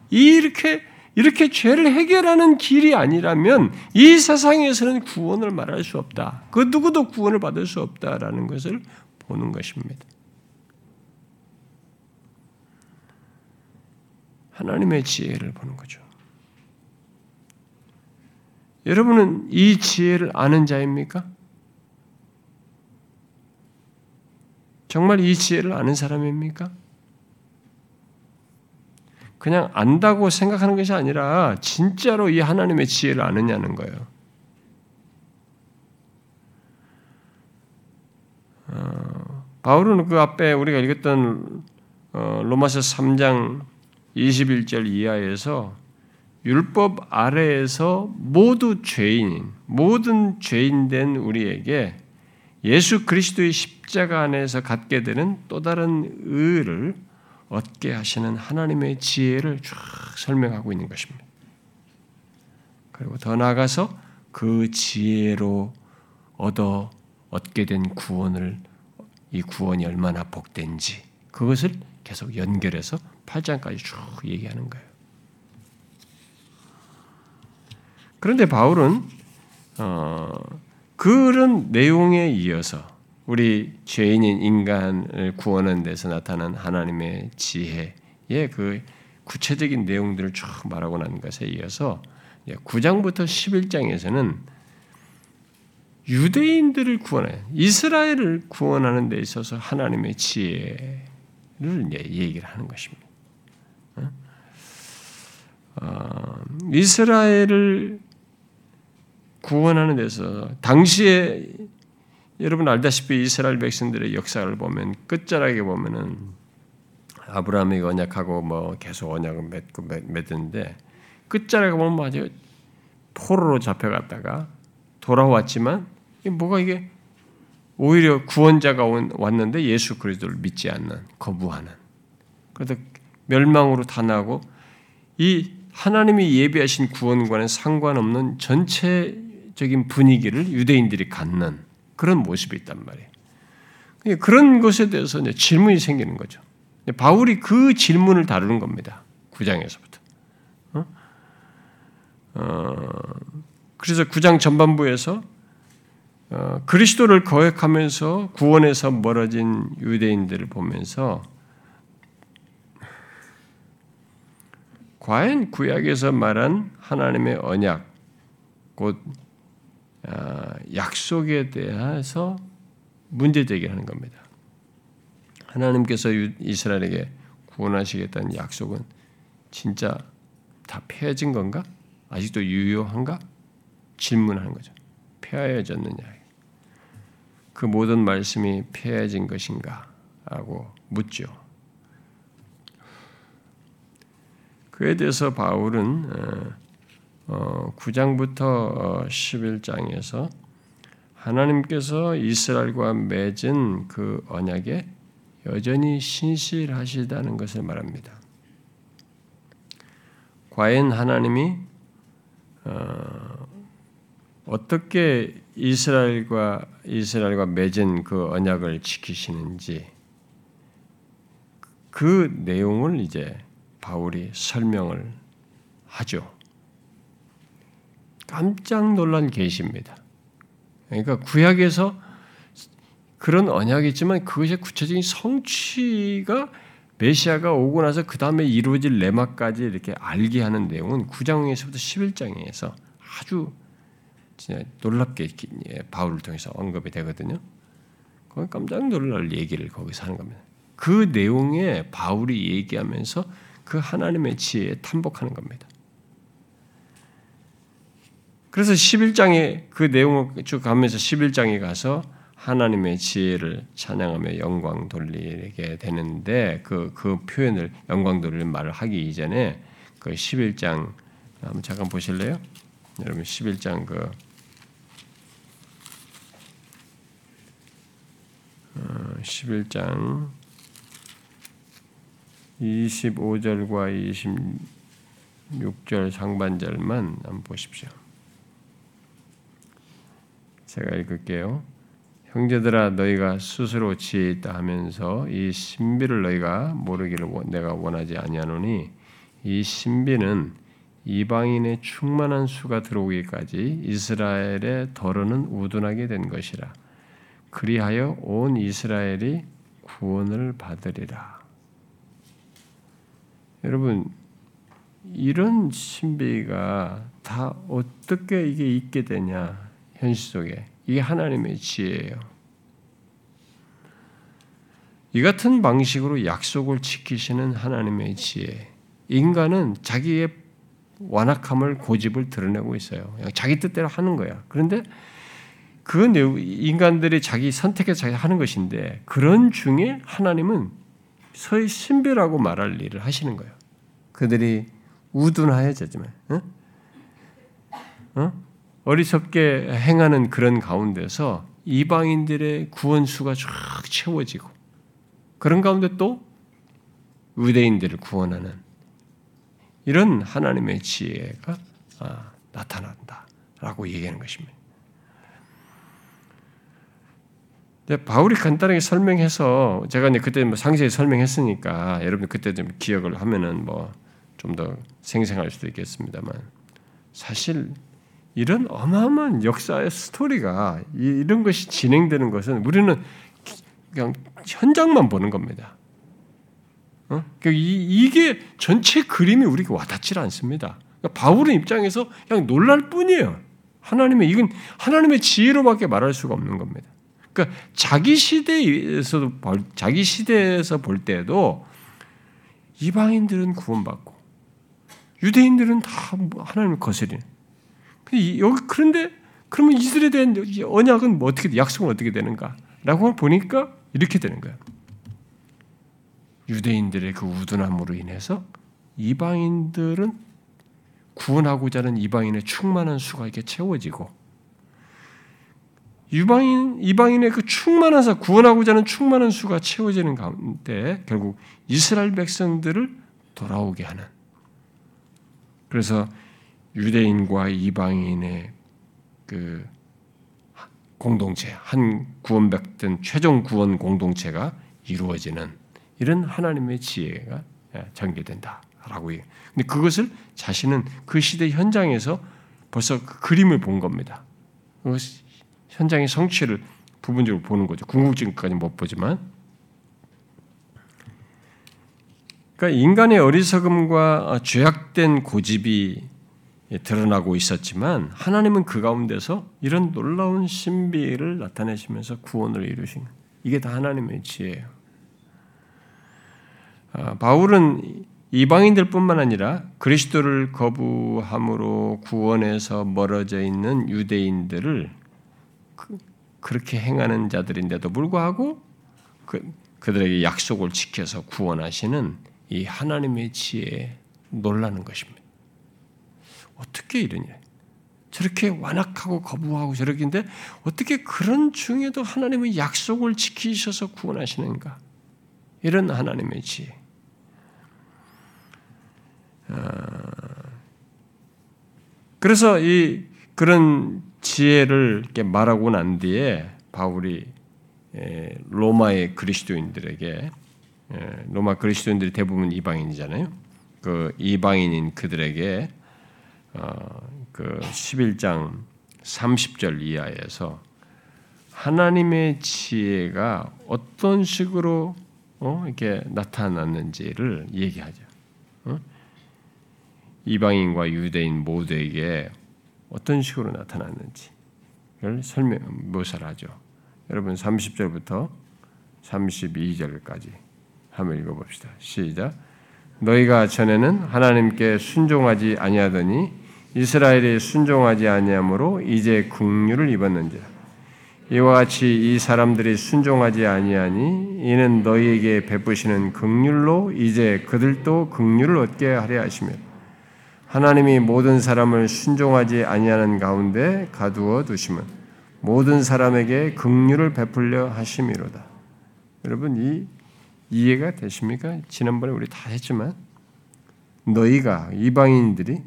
이렇게 죄를 해결하는 길이 아니라면 이 세상에서는 구원을 말할 수 없다. 그 누구도 구원을 받을 수 없다라는 것을 보는 것입니다. 하나님의 지혜를 보는 거죠. 여러분은 이 지혜를 아는 자입니까? 정말 이 지혜를 아는 사람입니까? 그냥 안다고 생각하는 것이 아니라 진짜로 이 하나님의 지혜를 아느냐는 거예요. 바울은 그 앞에 우리가 읽었던 로마서 3장 21절 이하에서 율법 아래에서 모두 죄인인 모든 죄인된 우리에게 예수 그리스도의 십자가 안에서 갖게 되는 또 다른 의를 얻게 하시는 하나님의 지혜를 쭉 설명하고 있는 것입니다. 그리고 더 나아가서 그 지혜로 얻게 된 구원을, 이 구원이 얼마나 복된지 그것을 계속 연결해서 8장까지 쭉 얘기하는 거예요. 그런데 바울은 그런 내용에 이어서 우리 죄인인 인간을 구원하는 데서 나타난 하나님의 지혜의 그 구체적인 내용들을 쭉 말하고 난 것에 이어서 9장부터 11장에서는 유대인들을 구원해 이스라엘을 구원하는 데 있어서 하나님의 지혜를 얘기를 하는 것입니다. 이스라엘을 구원하는 데서 당시에 여러분 알다시피 이스라엘 백성들의 역사를 보면 끝자락에 보면은 아브라함이 언약하고 뭐 계속 언약을 맺는데 끝자락에 보면 아주 포로로 잡혀갔다가 돌아왔지만 뭐가 이게 오히려 구원자가 왔는데 예수 그리스도를 믿지 않는 거부하는 그래서 멸망으로 단하고 이 하나님이 예비하신 구원과는 상관없는 전체적인 분위기를 유대인들이 갖는 그런 모습이 있단 말이에요. 그런 것에 대해서 이제 질문이 생기는 거죠. 바울이 그 질문을 다루는 겁니다. 9장에서부터. 그래서 9장 전반부에서 그리스도를 거역하면서 구원에서 멀어진 유대인들을 보면서 과연 구약에서 말한 하나님의 언약, 곧 약속에 대해서 문제 제기하는 겁니다. 하나님께서 이스라엘에게 구원하시겠다는 약속은 진짜 다 폐해진 건가? 아직도 유효한가? 질문하는 거죠. 폐해졌느냐? 그 모든 말씀이 폐해진 것인가? 라고 묻죠. 그에 대해서 바울은 9장부터 11장에서 하나님께서 이스라엘과 맺은 그 언약에 여전히 신실하시다는 것을 말합니다. 과연 하나님이 어떻게 이스라엘과 맺은 그 언약을 지키시는지 그 내용을 이제 바울이 설명을 하죠. 깜짝 놀란 계시입니다. 그러니까 구약에서 그런 언약이 있지만 그것의 구체적인 성취가 메시아가 오고 나서 그 다음에 이루어질 레마까지 이렇게 알게 하는 내용은 9장에서부터 11장에서 아주 진짜 놀랍게 바울을 통해서 언급이 되거든요. 거기 깜짝 놀랄 얘기를 거기서 하는 겁니다. 그 내용에 바울이 얘기하면서 그 하나님의 지혜에 탐복하는 겁니다. 그래서 11장에 그 내용을 쭉 가면서 11장에 가서 하나님의 지혜를 찬양하며 영광 돌리게 되는데 그 표현을 영광 돌리는 말을 하기 이전에 그 11장 한번 잠깐 보실래요? 여러분 11장 그 11장 25절과 26절 상반절만 한번 보십시오. 제가 읽을게요. 형제들아 너희가 스스로 지혜 있다 하면서 이 신비를 너희가 모르기를 내가 원하지 아니하노니 이 신비는 이방인의 충만한 수가 들어오기까지 이스라엘의 더러는 우둔하게 된 것이라. 그리하여 온 이스라엘이 구원을 받으리라. 여러분 이런 신비가 다 어떻게 이게 있게 되냐? 현실 속에 이게 하나님의 지혜예요. 이 같은 방식으로 약속을 지키시는 하나님의 지혜. 인간은 자기의 완악함을 고집을 드러내고 있어요. 그냥 자기 뜻대로 하는 거야. 그런데 그건 인간들이 자기 선택해서 자기 하는 것인데 그런 중에 하나님은 소위 신비라고 말할 일을 하시는 거예요. 그들이 우둔하여졌지만 어리석게 행하는 그런 가운데서 이방인들의 구원수가 쫙 채워지고 그런 가운데 또 유대인들을 구원하는 이런 하나님의 지혜가 나타난다라고 얘기하는 것입니다. 바울이 간단하게 설명해서 제가 이제 그때 상세히 설명했으니까 여러분 그때 좀 기억을 하면은 좀 더 생생할 수도 있겠습니다만 사실 이런 어마어마한 역사의 스토리가 이런 것이 진행되는 것은 우리는 그냥 현장만 보는 겁니다. 이게 전체 그림이 우리가 와닿지 않습니다. 그러니까 바울의 입장에서 그냥 놀랄 뿐이에요. 이건 하나님의 지혜로밖에 말할 수가 없는 겁니다. 그러니까 자기 시대에서 볼 때도 이방인들은 구원받고 유대인들은 다 하나님을 거스리는. 그런데 그러면 이들에 대한 언약은 약속은 어떻게 되는가라고 보니까 이렇게 되는 거야. 유대인들의 그 우둔함으로 인해서 이방인들은 구원하고자 하는 이방인의 충만한 수가 이렇게 채워지고 이방인의 그 충만한 수, 구원하고자 하는 충만한 수가 채워지는 가운데 결국 이스라엘 백성들을 돌아오게 하는. 그래서 유대인과 이방인의 그 공동체, 한 구원받은 최종 구원 공동체가 이루어지는 이런 하나님의 지혜가 전개된다라고. 근데 그것을 자신은 그 시대 현장에서 벌써 그 그림을 본 겁니다. 그것이 현장의 성취를 부분적으로 보는 거죠. 궁극적까지는 못 보지만. 그러니까 인간의 어리석음과 죄악된 고집이 드러나고 있었지만 하나님은 그 가운데서 이런 놀라운 신비를 나타내시면서 구원을 이루신 거예요. 이게 다 하나님의 지혜예요. 바울은 이방인들뿐만 아니라 그리스도를 거부함으로 구원에서 멀어져 있는 유대인들을 그렇게 행하는 자들인데도 불구하고 그들에게 약속을 지켜서 구원하시는 이 하나님의 지혜에 놀라는 것입니다. 어떻게 이러냐. 저렇게 완악하고 거부하고 저렇게인데 어떻게 그런 중에도 하나님의 약속을 지키셔서 구원하시는가. 이런 하나님의 지혜. 그래서 그런 지혜를 이렇게 말하고 난 뒤에 바울이 로마의 그리스도인들에게 로마 그리스도인들이 대부분 이방인이잖아요. 그 이방인인 그들에게 그 11장 30절 이하에서 하나님의 지혜가 어떤 식으로 이렇게 나타났는지를 얘기하죠. 이방인과 유대인 모두에게 어떤 식으로 나타났는지를 묘사하죠. 여러분 30절부터 32절까지 한번 읽어봅시다. 시작. 너희가 전에는 하나님께 순종하지 아니하더니 이스라엘이 순종하지 아니함으로 이제 긍휼을 입었는지라. 이와 같이 이 사람들이 순종하지 아니하니 이는 너희에게 베푸시는 긍휼로 이제 그들도 긍휼을 얻게 하려 하시며 하나님이 모든 사람을 순종하지 아니하는 가운데 가두어 두심은 모든 사람에게 긍휼을 베풀려 하심이로다. 여러분 이해가 되십니까? 지난번에 우리 다 했지만 너희가 이방인들이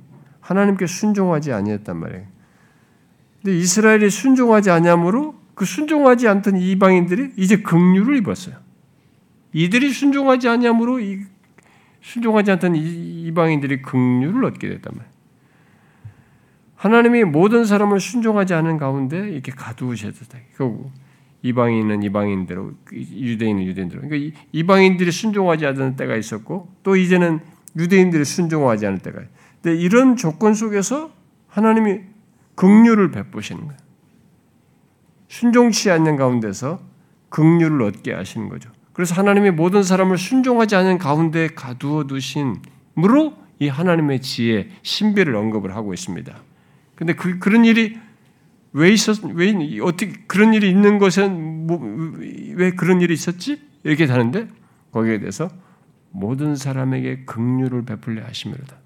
하나님께 순종하지 아니했단 말이에요. 근데 이스라엘이 순종하지 아니함으로 그 순종하지 않던 이방인들이 이제 긍휼을 입었어요. 이들이 순종하지 아니함으로 순종하지 않던 이방인들이 긍휼을 얻게 됐단 말이에요. 하나님이 모든 사람을 순종하지 않은 가운데 이렇게 가두셨다. 이방인은 이방인대로, 유대인은 유대인대로. 그러니까 이방인들이 순종하지 않는 때가 있었고 또 이제는 유대인들이 순종하지 않을 때가. 근데 이런 조건 속에서 하나님이 긍휼을 베푸시는 거예요. 순종치 않는 가운데서 긍휼을 얻게 하시는 거죠. 그래서 하나님이 모든 사람을 순종하지 않는 가운데 가두어 두심으로 이 하나님의 지혜, 신비를 언급을 하고 있습니다. 근데 그런 일이 왜 어떻게 그런 일이 있는 것은 왜 그런 일이 있었지? 이렇게 하는데 거기에 대해서 모든 사람에게 긍휼을 베풀려 하심이로다.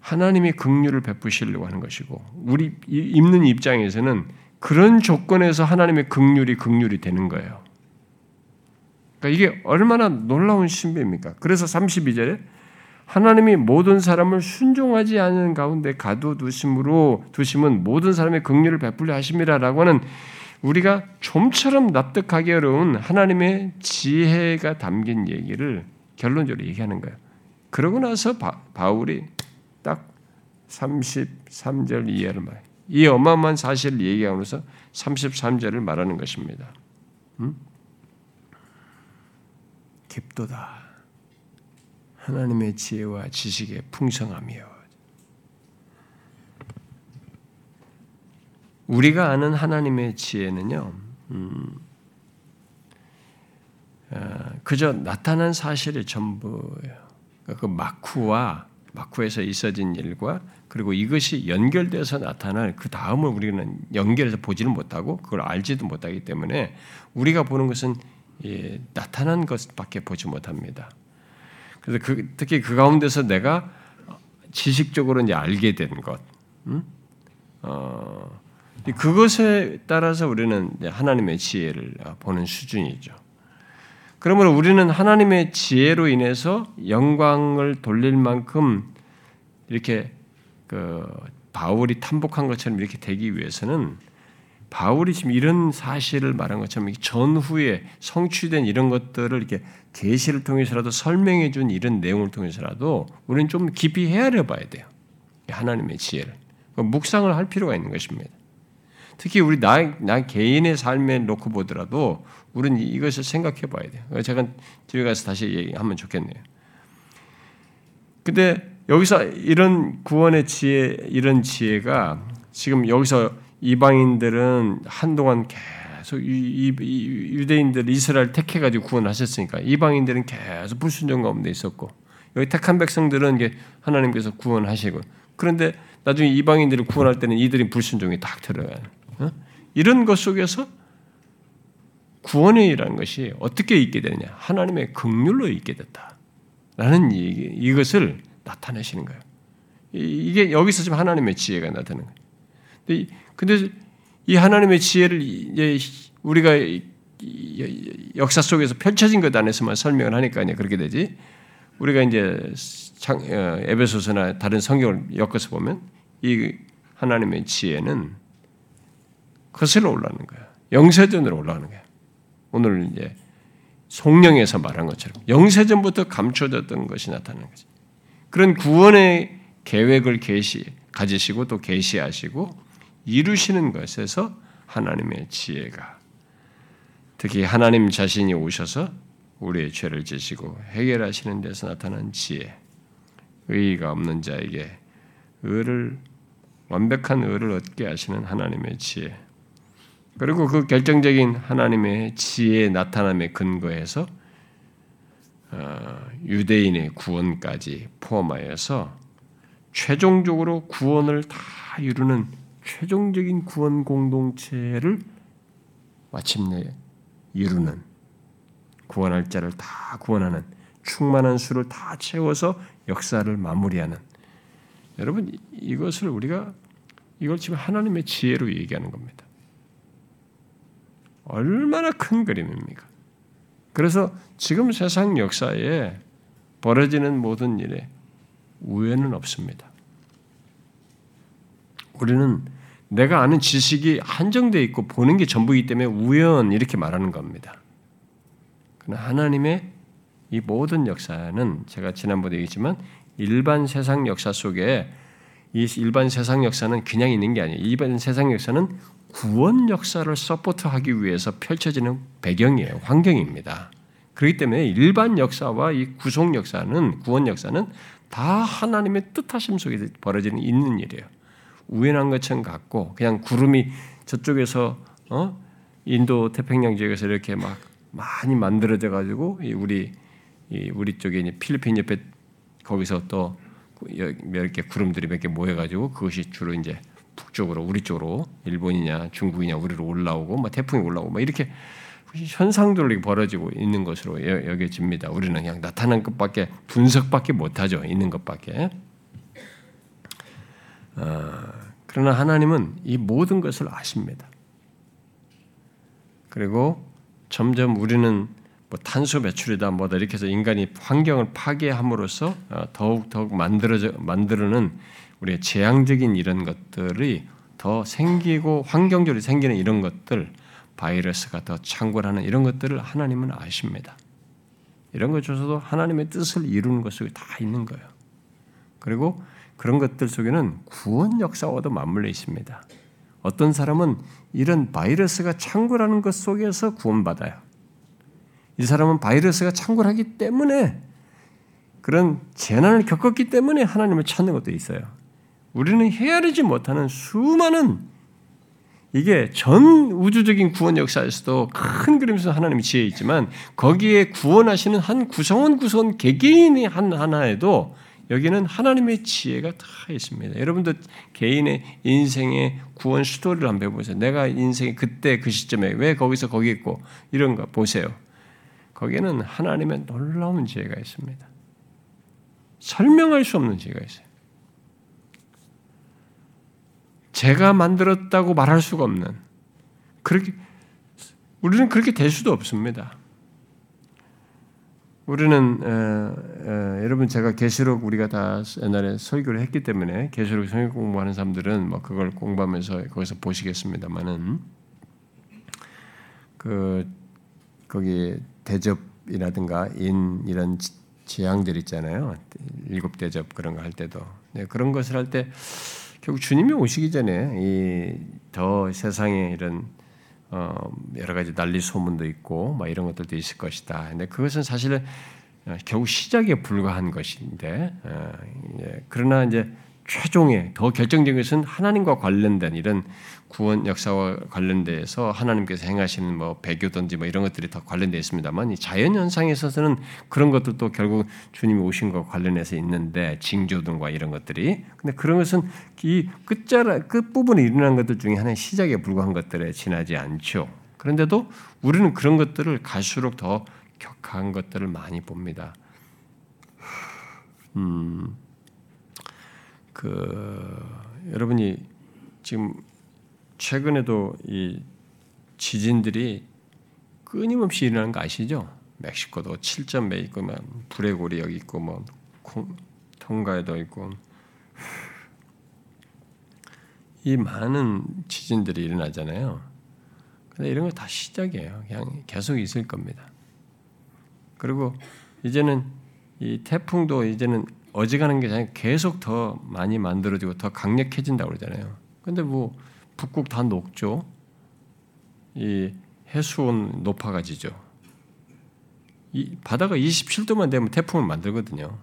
하나님이 긍휼을 베푸시려고 하는 것이고 우리 입는 입장에서는 그런 조건에서 하나님의 긍휼이 되는 거예요. 그러니까 이게 얼마나 놀라운 신비입니까? 그래서 32절에 하나님이 모든 사람을 순종하지 않은 가운데 가둬두심으로 두심은 모든 사람의 긍휼을 베풀려 하심이라라고 하는 우리가 좀처럼 납득하기 어려운 하나님의 지혜가 담긴 얘기를 결론적으로 얘기하는 거예요. 그러고 나서 바울이 딱 33절 이하를 말해요. 이 어마어마한 사실을 얘기하면서 33절을 말하는 것입니다. 깊도다. 하나님의 지혜와 지식의 풍성함이요. 우리가 아는 하나님의 지혜는요, 그저 나타난 사실이 전부예요. 그 마쿠에서 있어진 일과 그리고 이것이 연결돼서 나타날 그 다음을 우리는 연결해서 보지는 못하고 그걸 알지도 못하기 때문에 우리가 보는 것은 나타난 것밖에 보지 못합니다. 그래서 특히 그 가운데서 내가 지식적으로 이제 알게 된 것, 그것에 따라서 우리는 하나님의 지혜를 보는 수준이죠. 그러므로 우리는 하나님의 지혜로 인해서 영광을 돌릴 만큼 이렇게 그 바울이 탐복한 것처럼 이렇게 되기 위해서는 바울이 지금 이런 사실을 말한 것처럼 전후에 성취된 이런 것들을 이렇게 계시를 통해서라도 설명해 준 이런 내용을 통해서라도 우리는 좀 깊이 헤아려 봐야 돼요. 하나님의 지혜를. 묵상을 할 필요가 있는 것입니다. 특히 우리 나 개인의 삶에 놓고 보더라도 우리는 이것을 생각해 봐야 돼요. 제가 뒤에 가서 다시 얘기하면 좋겠네요. 근데 여기서 이런 구원의 지혜, 이런 지혜가 지금 여기서 이방인들은 한동안 계속 유대인들 이스라엘 택해가지고 구원하셨으니까 이방인들은 계속 불순종 가운데 있었고 여기 택한 백성들은 이게 하나님께서 구원하시고 그런데 나중에 이방인들을 구원할 때는 이들이 불순종이 딱 들어가요. 이런 것 속에서 구원의 일이라는 것이 어떻게 있게 되느냐? 하나님의 긍휼로 있게 됐다라는 이것을 나타내시는 거예요. 이게 여기서 지금 하나님의 지혜가 나타나는 거예요. 근데 이 하나님의 지혜를 이제 우리가 역사 속에서 펼쳐진 것 안에서만 설명을 하니까 그렇게 되지. 우리가 이제 에베소서나 다른 성경을 엮어서 보면 이 하나님의 지혜는 거슬러 올라오는 거야. 영세전으로 올라오는 거야. 오늘 이제 성령에서 말한 것처럼 영세전부터 감춰졌던 것이 나타나는 거지. 그런 구원의 계획을 가지시고 또 계시하시고 이루시는 것에서 하나님의 지혜가 특히 하나님 자신이 오셔서 우리의 죄를 지시고 해결하시는 데서 나타난 지혜 의의가 없는 자에게 완벽한 의를 얻게 하시는 하나님의 지혜 그리고 그 결정적인 하나님의 지혜의 나타남에 근거해서 유대인의 구원까지 포함하여서 최종적으로 구원을 다 이루는 최종적인 구원 공동체를 마침내 이루는 구원할 자를 다 구원하는 충만한 수를 다 채워서 역사를 마무리하는 여러분 이것을 우리가 이걸 지금 하나님의 지혜로 얘기하는 겁니다. 얼마나 큰 그림입니까? 그래서 지금 세상 역사에 벌어지는 모든 일에 우연은 없습니다. 우리는 내가 아는 지식이 한정되어 있고 보는 게 전부이기 때문에 우연 이렇게 말하는 겁니다. 그러나 하나님의 이 모든 역사는 제가 지난번에 얘기했지만 일반 세상 역사 속에 이 일반 세상 역사는 그냥 있는 게 아니에요. 일반 세상 역사는 구원 역사를 서포트하기 위해서 펼쳐지는 배경이에요. 환경입니다. 그렇기 때문에 일반 역사와 이 구속 역사는 구원 역사는 다 하나님의 뜻하심 속에 벌어지는 있는 일이에요. 우연한 것처럼 같고 그냥 구름이 저쪽에서 인도 태평양 지역에서 이렇게 막 많이 만들어져 가지고 우리 쪽에 이제 필리핀 옆에 거기서 또 몇 개 구름들이 몇 개 모여 가지고 그것이 주로 이제 북쪽으로 우리 쪽으로 일본이냐 중국이냐 우리로 올라오고 막 태풍이 올라오고 막 이렇게 현상들이 벌어지고 있는 것으로 여겨집니다. 우리는 그냥 나타난 것밖에 분석밖에 못하죠. 있는 것밖에. 그러나 하나님은 이 모든 것을 아십니다. 그리고 점점 우리는 뭐 탄소 배출이다 뭐다 이렇게 해서 인간이 환경을 파괴함으로써 더욱 만드는 우리의 재앙적인 이런 것들이 더 생기고 환경적으로 생기는 이런 것들 바이러스가 더 창궐하는 이런 것들을 하나님은 아십니다. 이런 것조차도 하나님의 뜻을 이루는 것 속에 다 있는 거예요. 그리고 그런 것들 속에는 구원 역사와도 맞물려 있습니다. 어떤 사람은 이런 바이러스가 창궐하는 것 속에서 구원받아요. 이 사람은 바이러스가 창궐하기 때문에 그런 재난을 겪었기 때문에 하나님을 찾는 것도 있어요. 우리는 헤아리지 못하는 수많은 이게 전 우주적인 구원 역사에서도 큰 그림에서 하나님이 지혜 있지만 거기에 구원하시는 한 구성원 개개인이 하나에도 여기는 하나님의 지혜가 다 있습니다. 여러분도 개인의 인생의 구원 스토리를 한번 해보세요. 내가 인생의 그때 그 시점에 왜 거기서 거기 있고 이런 거 보세요. 거기에는 하나님의 놀라운 지혜가 있습니다. 설명할 수 없는 지혜가 있어요. 제가 만들었다고 말할 수가 없는 그렇게 우리는 그렇게 될 수도 없습니다. 우리는 여러분 제가 계시록 우리가 다 옛날에 설교를 했기 때문에 계시록 성경 공부하는 사람들은 뭐 그걸 공부하면서 거기서 보시겠습니다만은 그 거기 대접이라든가 인 이런 재앙들 있잖아요. 7 대접 그런 거 할 때도 그런 것을 할 때 결국 주님이 오시기 전에 이 더 세상에 이런 여러 가지 난리 소문도 있고 막 이런 것들도 있을 것이다. 근데 그것은 사실은 결국 시작에 불과한 것인데 그러나 이제 최종의 더 결정적인 것은 하나님과 관련된 이런 구원 역사와 관련돼서 하나님께서 행하시는 뭐 배교든지 뭐 이런 것들이 다 관련돼 있습니다만 이 자연 현상에 있어서는 그런 것들도 결국 주님이 오신 것과 관련해서 있는데 징조등과 이런 것들이 근데 그런 것은 이 끝부분에 일어난 것들 중에 하나의 시작에 불과한 것들에 지나지 않죠. 그런데도 우리는 그런 것들을 갈수록 더 격한 것들을 많이 봅니다. 여러분이 지금 최근에도 이 지진들이 끊임없이 일어나는 거 아시죠? 멕시코도 7점에 있고, 불의 고리 여기 있고, 뭐 통가에도 있고, 이 많은 지진들이 일어나잖아요. 근데 이런 거 다 시작이에요. 그냥 계속 있을 겁니다. 그리고 이제는 이 태풍도 이제는 어지간한 게 아니라 계속 더 많이 만들어지고 더 강력해진다고 그러잖아요. 근데 뭐 북극 다 녹죠. 이 해수온 높아가지죠. 이 바다가 27도만 되면 태풍을 만들거든요.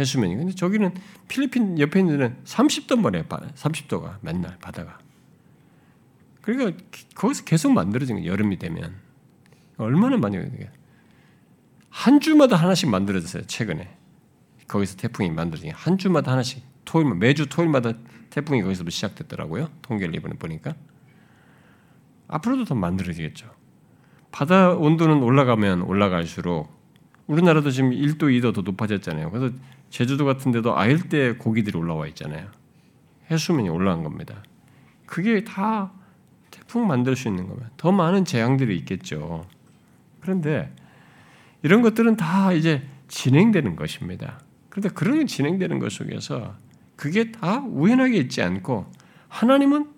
해수면이. 근데 저기는 필리핀 옆에 있는 데는 30도 말이에요. 30도가 맨날 바다가. 그러니까 거기서 계속 만들어진 거예요. 여름이 되면. 얼마나 많이 그래요. 한 주마다 하나씩 만들어졌어요. 최근에. 거기서 태풍이 만들어진 게 한 주마다 하나씩 매주 토요일마다 태풍이 거기서부터 시작됐더라고요. 통계를 이번에 보니까 앞으로도 더 만들어지겠죠. 바다 온도는 올라가면 올라갈수록 우리나라도 지금 1도 2도 더 높아졌잖아요. 그래서 제주도 같은 데도 아열대 고기들이 올라와 있잖아요. 해수면이 올라간 겁니다. 그게 다 태풍 만들 수 있는 거면 더 많은 재앙들이 있겠죠. 그런데 이런 것들은 다 이제 진행되는 것입니다. 그런데 그런 진행되는 것 속에서 그게 다 우연하게 있지 않고 하나님은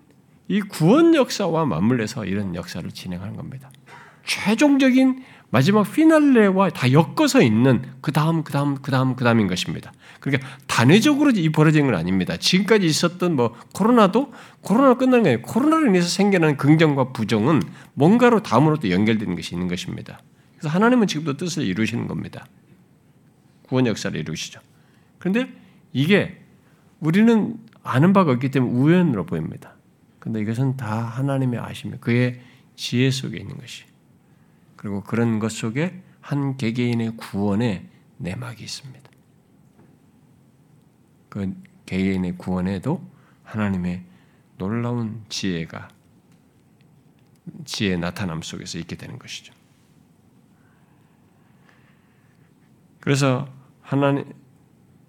이 구원 역사와 맞물려서 이런 역사를 진행하는 겁니다. 최종적인 마지막 피날레와 다 엮어서 있는 그 다음인 것입니다. 그러니까 단회적으로 벌어진 건 아닙니다. 지금까지 있었던 뭐 코로나가 끝난 게 아니에요. 코로나로 인해서 생겨난 긍정과 부정은 뭔가로 다음으로 또 연결되는 것이 있는 것입니다. 그래서 하나님은 지금도 뜻을 이루시는 겁니다. 구원 역사를 이루시죠. 그런데 이게 우리는 아는 바가 없기 때문에 우연으로 보입니다. 그런데 이것은 다 하나님의 아심이 그의 지혜 속에 있는 것이 그리고 그런 것 속에 한 개개인의 구원의 내막이 있습니다. 그 개개인의 구원에도 하나님의 놀라운 지혜의 나타남 속에서 있게 되는 것이죠. 그래서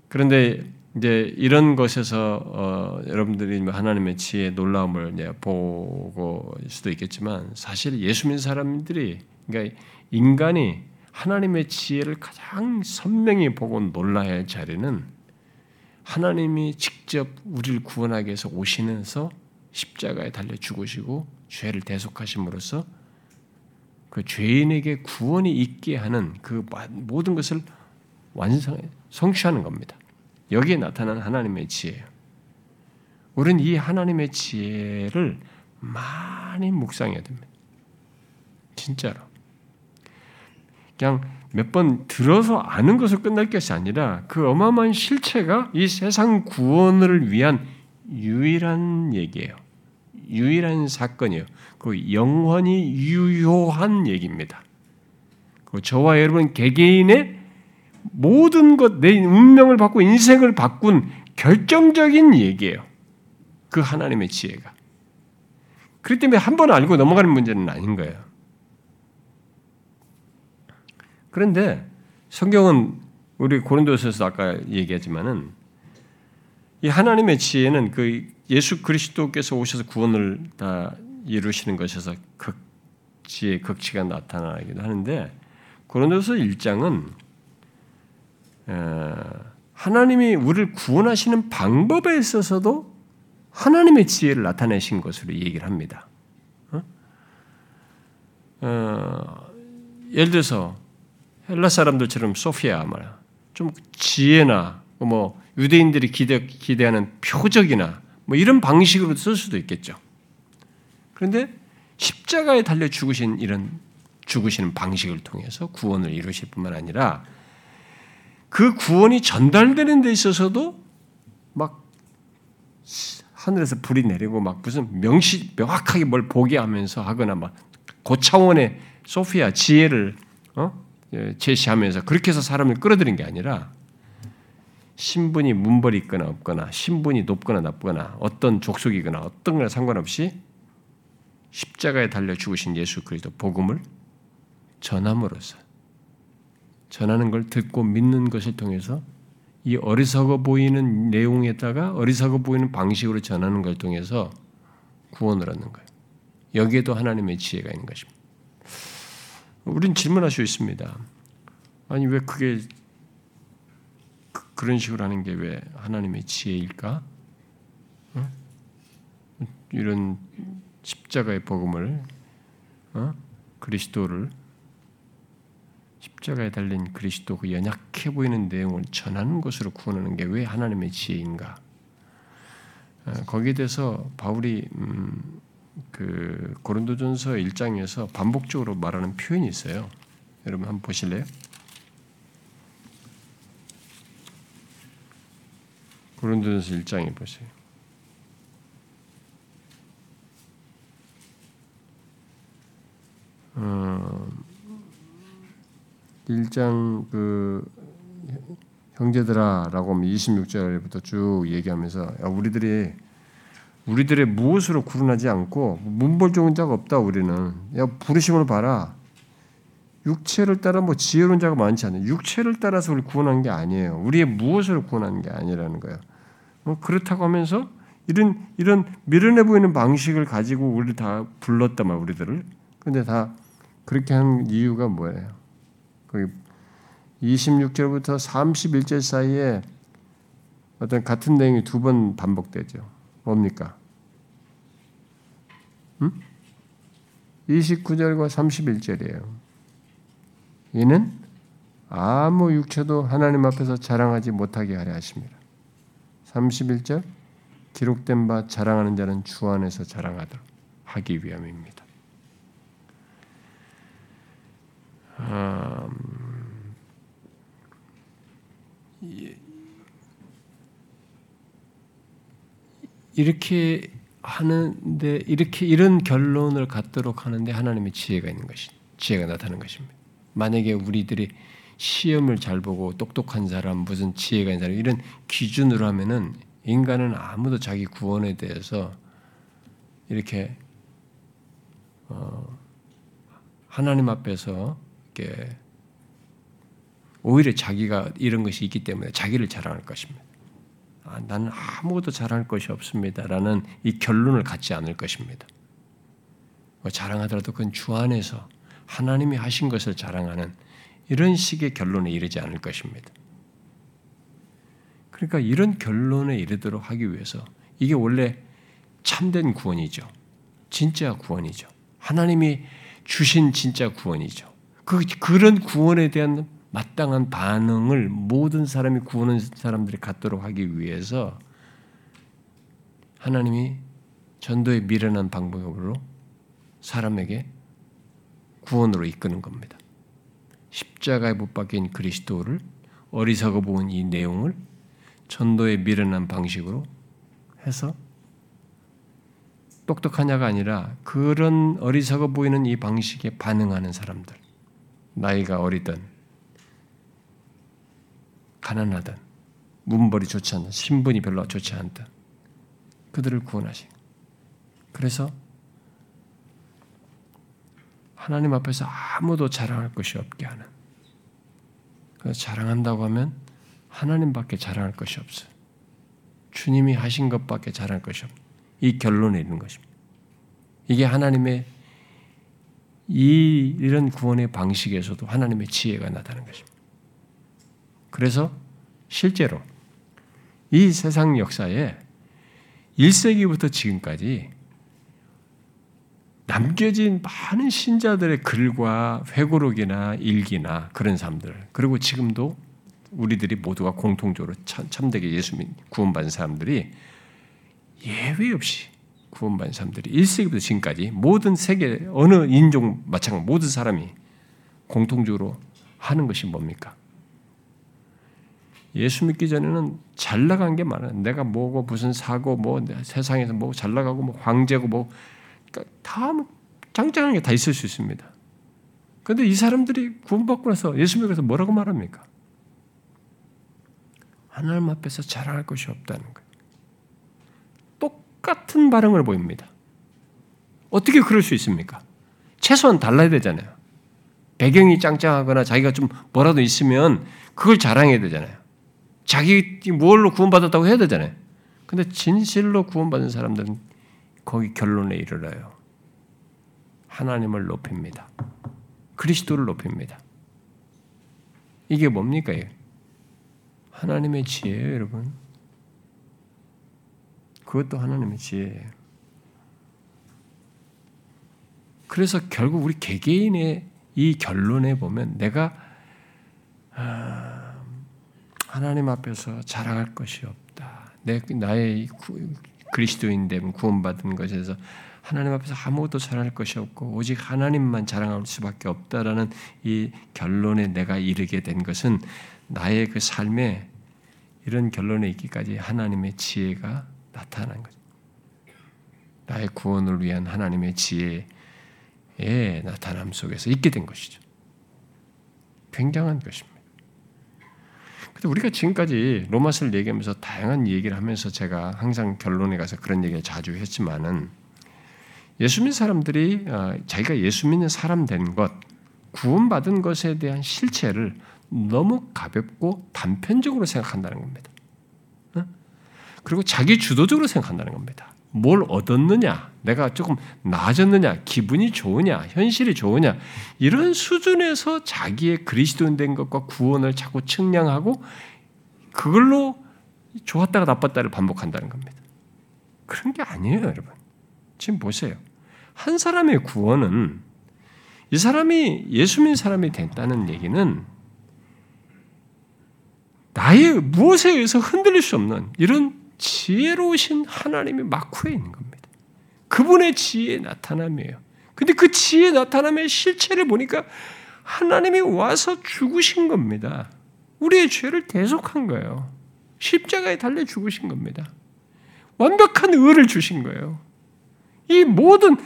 그런데 이제 이런 것에서 여러분들이 하나님의 지혜의 놀라움을 이제 보고 수도 있겠지만, 사실 예수 믿는 사람들이, 그러니까 인간이 하나님의 지혜를 가장 선명히 보고 놀라야 할 자리는 하나님이 직접 우리를 구원하기 위해서 오시면서 십자가에 달려 죽으시고 죄를 대속하심으로써 그 죄인에게 구원이 있게 하는 그 모든 것을 성취하는 겁니다. 여기에 나타난 하나님의 지혜예요. 우리는 이 하나님의 지혜를 많이 묵상해야 됩니다. 진짜로. 그냥 몇 번 들어서 아는 것을 끝날 것이 아니라 그 어마어마한 실체가 이 세상 구원을 위한 유일한 얘기예요. 유일한 사건이에요. 그 영원히 유효한 얘기입니다. 그 저와 여러분 개개인의 모든 것, 내 운명을 바꾸고 인생을 바꾼 결정적인 얘기예요. 그 하나님의 지혜가. 그렇기 때문에 한 번 알고 넘어가는 문제는 아닌 거예요. 그런데 성경은 우리 고린도서에서 아까 얘기했지만은 이 하나님의 지혜는 그 예수 그리스도께서 오셔서 구원을 다 이루시는 것에서 지혜의 극치가 나타나기도 하는데, 고린도서 1장은 하나님이 우리를 구원하시는 방법에 있어서도 하나님의 지혜를 나타내신 것으로 얘기를 합니다. 예를 들어서 헬라 사람들처럼 소피아 말이야, 좀 지혜나 뭐 유대인들이 기대하는 표적이나 뭐 이런 방식으로 쓸 수도 있겠죠. 그런데 십자가에 달려 죽으신 이런 죽으시는 방식을 통해서 구원을 이루실 뿐만 아니라 그 구원이 전달되는 데 있어서도 막 하늘에서 불이 내리고 막 무슨 명확하게 뭘 보게 하면서 하거나 막 고차원의 소피아 지혜를 제시하면서 그렇게 해서 사람을 끌어들인 게 아니라, 신분이 문벌이 있거나 없거나, 신분이 높거나 낮거나, 어떤 족속이거나 어떤 거나 상관없이 십자가에 달려 죽으신 예수 그리스도 복음을 전함으로써, 전하는 걸 듣고 믿는 것을 통해서 이 어리석어 보이는 내용에다가 어리석어 보이는 방식으로 전하는 걸 통해서 구원을 얻는 거예요. 여기에도 하나님의 지혜가 있는 것입니다. 우린 질문할 수 있습니다. 아니 왜 그게 그런 식으로 하는 게 왜 하나님의 지혜일까? 이런 십자가의 복음을, 그리스도를, 십자가에 달린 그리스도 그 연약해 보이는 내용을 전하는 것으로 구원하는 게 왜 하나님의 지혜인가? 거기에 대해서 바울이 그 고린도전서 1장에서 반복적으로 말하는 표현이 있어요. 여러분 한번 보실래요? 고린도전서 1장에 보세요. 그 형제들아 라고 하면 26절부터 쭉 얘기하면서, 야, 우리들의 무엇으로 구분하지 않고 문벌 좋은 자가 없다. 우리는 야 부르심을 봐라. 육체를 따라 뭐 지혜로운 자가 많지 않아요. 육체를 따라서 우리 구원한 게 아니에요. 우리의 무엇으로 구원한 게 아니라는 거예요. 뭐 그렇다고 하면서 이런 미련해 보이는 방식을 가지고 우리를 다 불렀단 말이에요, 우리들을. 근데 다 그렇게 한 이유가 뭐예요? 거기 26절부터 31절 사이에 어떤 같은 내용이 두 번 반복되죠. 뭡니까? 29절과 31절이에요. 이는 아무 육체도 하나님 앞에서 자랑하지 못하게 하려 하십니다. 31절 기록된 바 자랑하는 자는 주 안에서 자랑하도록 하기 위함입니다. 이렇게 하는데, 이런 결론을 갖도록 하는데 하나님의 지혜가 있는 것입니다. 지혜가 나타나는 것입니다. 만약에 우리들이 시험을 잘 보고 똑똑한 사람, 무슨 지혜가 있는 사람 이런 기준으로 하면은 인간은 아무도 자기 구원에 대해서 이렇게 하나님 앞에서 이렇게 오히려 자기가 이런 것이 있기 때문에 자기를 자랑할 것입니다. 아, 나는 아무것도 자랑할 것이 없습니다라는 이 결론을 갖지 않을 것입니다. 자랑하더라도 그건 주 안에서 하나님이 하신 것을 자랑하는 이런 식의 결론에 이르지 않을 것입니다. 그러니까 이런 결론에 이르도록 하기 위해서 이게 원래 참된 구원이죠. 진짜 구원이죠. 하나님이 주신 진짜 구원이죠. 그런 구원에 대한 마땅한 반응을 모든 사람이 구원하는 사람들이 갖도록 하기 위해서 하나님이 전도의 미련한 방법으로 사람에게 구원으로 이끄는 겁니다. 십자가에 못 박힌 그리스도를 어리석어 보은 이 내용을 전도의 미련한 방식으로 해서 똑똑하냐가 아니라 그런 어리석어 보이는 이 방식에 반응하는 사람들, 나이가 어리든 가난하든 문벌이 좋지 않든 신분이 별로 좋지 않든 그들을 구원하신. 그래서 하나님 앞에서 아무도 자랑할 것이 없게 하는. 그래서 자랑한다고 하면 하나님밖에 자랑할 것이 없어요. 주님이 하신 것밖에 자랑할 것이 없어요. 이 결론에 있는 것입니다. 이게 하나님의 이런 구원의 방식에서도 하나님의 지혜가 나타나는 것입니다. 그래서 실제로 이 세상 역사에 1세기부터 지금까지 남겨진 많은 신자들의 글과 회고록이나 일기나 그런 사람들, 그리고 지금도 우리들이 모두가 공통적으로 참되게 예수 믿 구원받은 사람들이 예외 없이 구원받은 사람들이 1세기부터 지금까지 모든 세계 어느 인종 마찬가지 모든 사람이 공통적으로 하는 것이 뭡니까? 예수 믿기 전에는 잘 나간 게 많아요. 내가 뭐고 무슨 사고 뭐 세상에서 뭐 잘 나가고 뭐 황제고 뭐 다 짱짱한 게 다 있을 수 있습니다. 그런데 이 사람들이 구원받고 나서 예수 믿고 나서 뭐라고 말합니까? 하나님 앞에서 자랑할 것이 없다는 거예요. 똑같은 반응을 보입니다. 어떻게 그럴 수 있습니까? 최소한 달라야 되잖아요. 배경이 짱짱하거나 자기가 좀 뭐라도 있으면 그걸 자랑해야 되잖아요. 자기 뭘로 구원받았다고 해야 되잖아요. 근데 진실로 구원받은 사람들은 거기 결론에 이르러요. 하나님을 높입니다. 그리스도를 높입니다. 이게 뭡니까? 이게? 하나님의 지혜예요, 여러분. 그것도 하나님의 지혜예요. 그래서 결국 우리 개개인의 이 결론에 보면 내가 하나님 앞에서 자랑할 것이 없다. 나의 그리스도인됨 구원받은 것에서 하나님 앞에서 아무것도 자랑할 것이 없고 오직 하나님만 자랑할 수밖에 없다라는 이 결론에 내가 이르게 된 것은 나의 그 삶에 이런 결론에 있기까지 하나님의 지혜가 나타난 거죠. 나의 구원을 위한 하나님의 지혜의 나타남 속에서 있게 된 것이죠. 굉장한 것입니다. 근데 우리가 지금까지 로마서를 얘기하면서 다양한 얘기를 하면서 제가 항상 결론에 가서 그런 얘기를 자주 했지만은 예수 믿는 사람들이 자기가 예수 믿는 사람 된 것, 구원받은 것에 대한 실체를 너무 가볍고 단편적으로 생각한다는 겁니다. 그리고 자기 주도적으로 생각한다는 겁니다. 뭘 얻었느냐, 내가 조금 나아졌느냐, 기분이 좋으냐, 현실이 좋으냐 이런 수준에서 자기의 그리스도인 된 것과 구원을 자꾸 측량하고 그걸로 좋았다가 나빴다를 반복한다는 겁니다. 그런 게 아니에요, 여러분. 지금 보세요. 한 사람의 구원은 이 사람이 예수 믿는 사람이 됐다는 얘기는 나의 무엇에 의해서 흔들릴 수 없는 이런 지혜로우신 하나님의 막후에 있는 겁니다. 그분의 지혜의 나타남이에요. 근데 그 지혜의 나타남의 실체를 보니까 하나님이 와서 죽으신 겁니다. 우리의 죄를 대속한 거예요. 십자가에 달려 죽으신 겁니다. 완벽한 의를 주신 거예요. 이 모든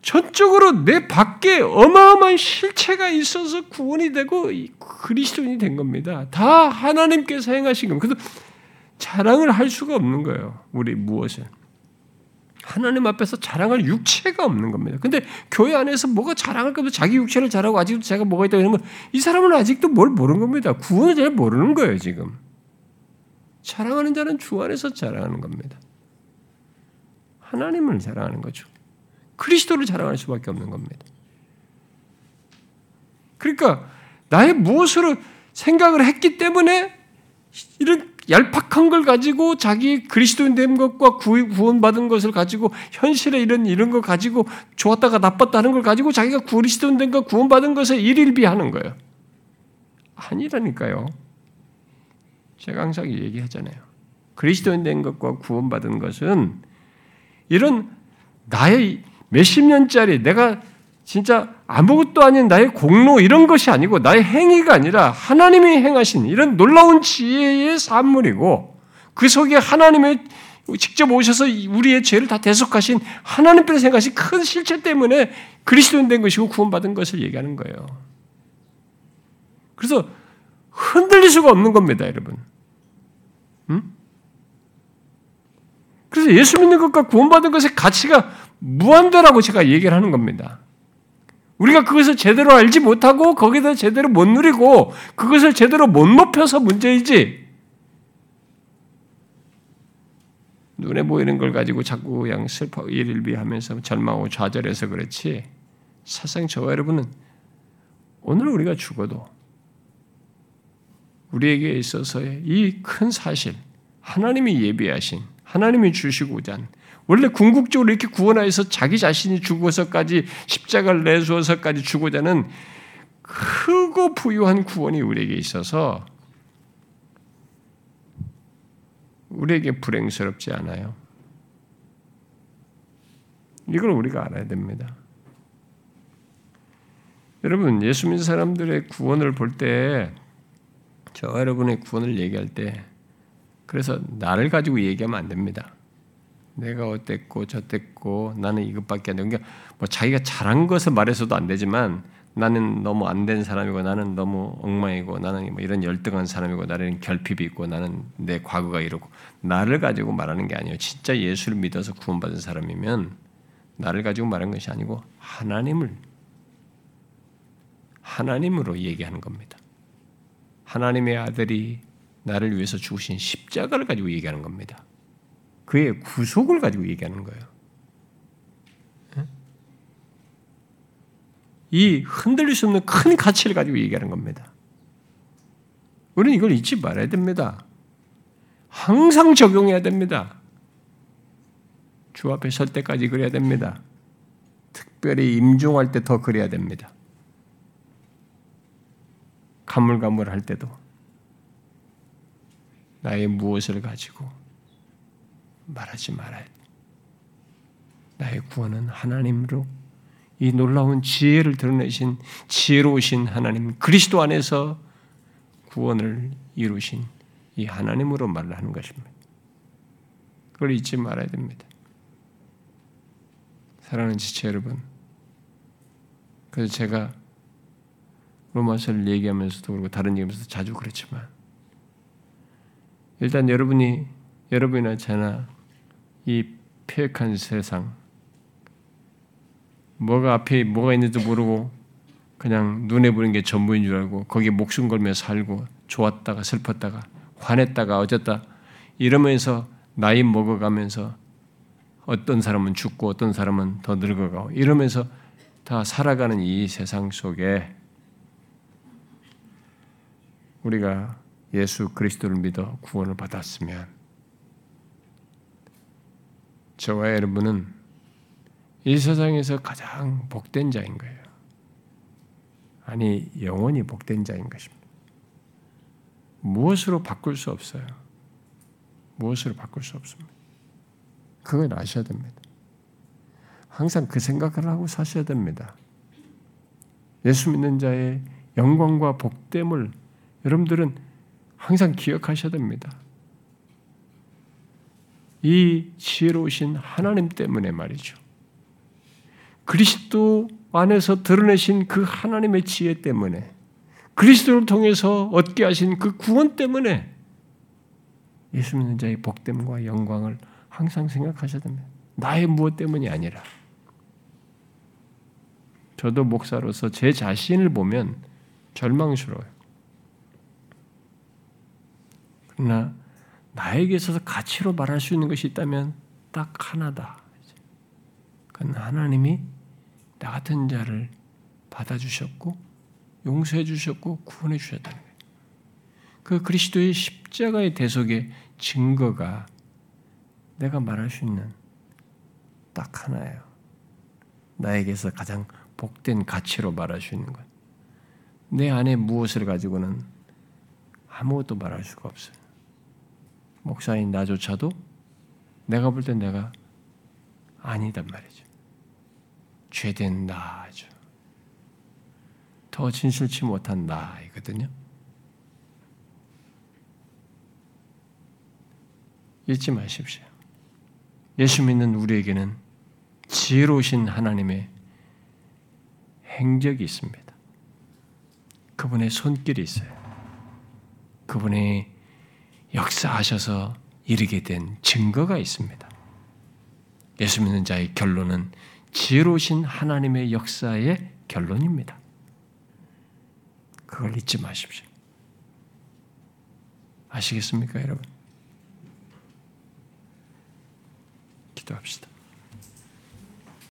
전적으로 내 밖에 어마어마한 실체가 있어서 구원이 되고 그리스도인이 된 겁니다. 다 하나님께서 행하신 겁니다. 그래서 자랑을 할 수가 없는 거예요. 우리 무엇을. 하나님 앞에서 자랑할 육체가 없는 겁니다. 근데 교회 안에서 뭐가 자랑할 것도 자기 육체를 자랑하고 아직도 제가 뭐가 있다고 이런 건 이 사람은 아직도 뭘 모르는 겁니다. 구원을 잘 모르는 거예요, 지금. 자랑하는 자는 주 안에서 자랑하는 겁니다. 하나님을 자랑하는 거죠. 그리스도를 자랑할 수밖에 없는 겁니다. 그러니까 나의 무엇으로 생각을 했기 때문에 이런 얄팍한 걸 가지고 자기 그리스도인 된 것과 구원받은 것을 가지고 현실에 이런 걸 가지고 좋았다가 나빴다 하는 걸 가지고 자기가 그리스도인 된 것 구원받은 것에 일일비하는 거예요. 아니라니까요. 제가 항상 얘기하잖아요. 그리스도인 된 것과 구원받은 것은 이런 나의 몇십 년짜리 내가 진짜 아무것도 아닌 나의 공로 이런 것이 아니고 나의 행위가 아니라 하나님이 행하신 이런 놀라운 지혜의 산물이고 그 속에 하나님의 직접 오셔서 우리의 죄를 다 대속하신 하나님께서 생각하신 큰 실체 때문에 그리스도인 된 것이고 구원받은 것을 얘기하는 거예요. 그래서 흔들릴 수가 없는 겁니다, 여러분. 응? 그래서 예수 믿는 것과 구원받은 것의 가치가 무한대라고 제가 얘기를 하는 겁니다. 우리가 그것을 제대로 알지 못하고 거기다 제대로 못 누리고 그것을 제대로 못 높여서 문제이지. 눈에 보이는 걸 가지고 자꾸 그냥 슬퍼 일일비하면서 절망하고 좌절해서 그렇지. 사실상 저와 여러분은 오늘 우리가 죽어도 우리에게 있어서의 이 큰 사실, 하나님이 예비하신, 하나님이 주시고자 한 원래 궁극적으로 이렇게 구원하여서 자기 자신이 죽어서까지 십자가를 내주어서까지 주고자 하는 크고 부유한 구원이 우리에게 있어서 우리에게 불행스럽지 않아요. 이걸 우리가 알아야 됩니다. 여러분, 예수 믿는 사람들의 구원을 볼 때, 저와 여러분의 구원을 얘기할 때 그래서 나를 가지고 얘기하면 안 됩니다. 내가 어땠고 저땠고 나는 이것밖에 안 돼. 그러니까 뭐 자기가 잘한 것을 말해서도 안 되지만 나는 너무 안 된 사람이고 나는 너무 엉망이고 나는 뭐 이런 열등한 사람이고 나는 결핍이 있고 나는 내 과거가 이러고 나를 가지고 말하는 게 아니에요. 진짜 예수를 믿어서 구원받은 사람이면 나를 가지고 말하는 것이 아니고 하나님으로 얘기하는 겁니다. 하나님의 아들이 나를 위해서 죽으신 십자가를 가지고 얘기하는 겁니다. 그의 구속을 가지고 얘기하는 거예요. 이 흔들릴 수 없는 큰 가치를 가지고 얘기하는 겁니다. 우리는 이걸 잊지 말아야 됩니다. 항상 적용해야 됩니다. 주 앞에 설 때까지 그래야 됩니다. 특별히 임종할 때 더 그래야 됩니다. 가물가물할 때도 나의 무엇을 가지고 말하지 말아야 돼. 나의 구원은 하나님으로 이 놀라운 지혜를 드러내신 지혜로우신 하나님 그리스도 안에서 구원을 이루신 이 하나님으로 말을 하는 것입니다. 그걸 잊지 말아야 됩니다. 사랑하는 지체 여러분, 그래서 제가 로마서를 얘기하면서도 그렇고 다른 얘기하면서도 자주 그렇지만 일단 여러분이나 제나 이 폐역한 세상, 뭐가 앞에 뭐가 있는지도 모르고 그냥 눈에 보이는 게 전부인 줄 알고 거기에 목숨 걸며 살고 좋았다가 슬펐다가 화냈다가 어쨌다 이러면서 나이 먹어가면서 어떤 사람은 죽고 어떤 사람은 더 늙어가고 이러면서 다 살아가는 이 세상 속에 우리가 예수 그리스도를 믿어 구원을 받았으면 저와 여러분은 이 세상에서 가장 복된 자인 거예요. 아니, 영원히 복된 자인 것입니다. 무엇으로 바꿀 수 없어요. 무엇으로 바꿀 수 없습니다. 그걸 아셔야 됩니다. 항상 그 생각을 하고 사셔야 됩니다. 예수 믿는 자의 영광과 복됨을 여러분들은 항상 기억하셔야 됩니다. 이 지혜로우신 하나님 때문에 말이죠. 그리스도 안에서 드러내신 그 하나님의 지혜 때문에 그리스도를 통해서 얻게 하신 그 구원 때문에 예수 믿는 자의 복됨과 영광을 항상 생각하셔야 됩니다. 나의 무엇 때문이 아니라. 저도 목사로서 제 자신을 보면 절망스러워요. 그러나 나에게 있어서 가치로 말할 수 있는 것이 있다면 딱 하나다. 그건 하나님이 나 같은 자를 받아주셨고 용서해 주셨고 구원해 주셨다는 거예요. 그 그리스도의 십자가의 대속의 증거가 내가 말할 수 있는 딱 하나예요. 나에게서 가장 복된 가치로 말할 수 있는 것. 내 안에 무엇을 가지고는 아무것도 말할 수가 없어요. 목사인 나조차도 내가 볼 땐 내가 아니단 말이죠. 죄된 나죠. 더 진실치 못한 나이거든요. 잊지 마십시오. 예수 믿는 우리에게는 지혜로우신 하나님의 행적이 있습니다. 그분의 손길이 있어요. 그분의 역사하셔서 이르게 된 증거가 있습니다. 예수 믿는 자의 결론은 지혜로우신 하나님의 역사의 결론입니다. 그걸 잊지 마십시오. 아시겠습니까, 여러분? 기도합시다.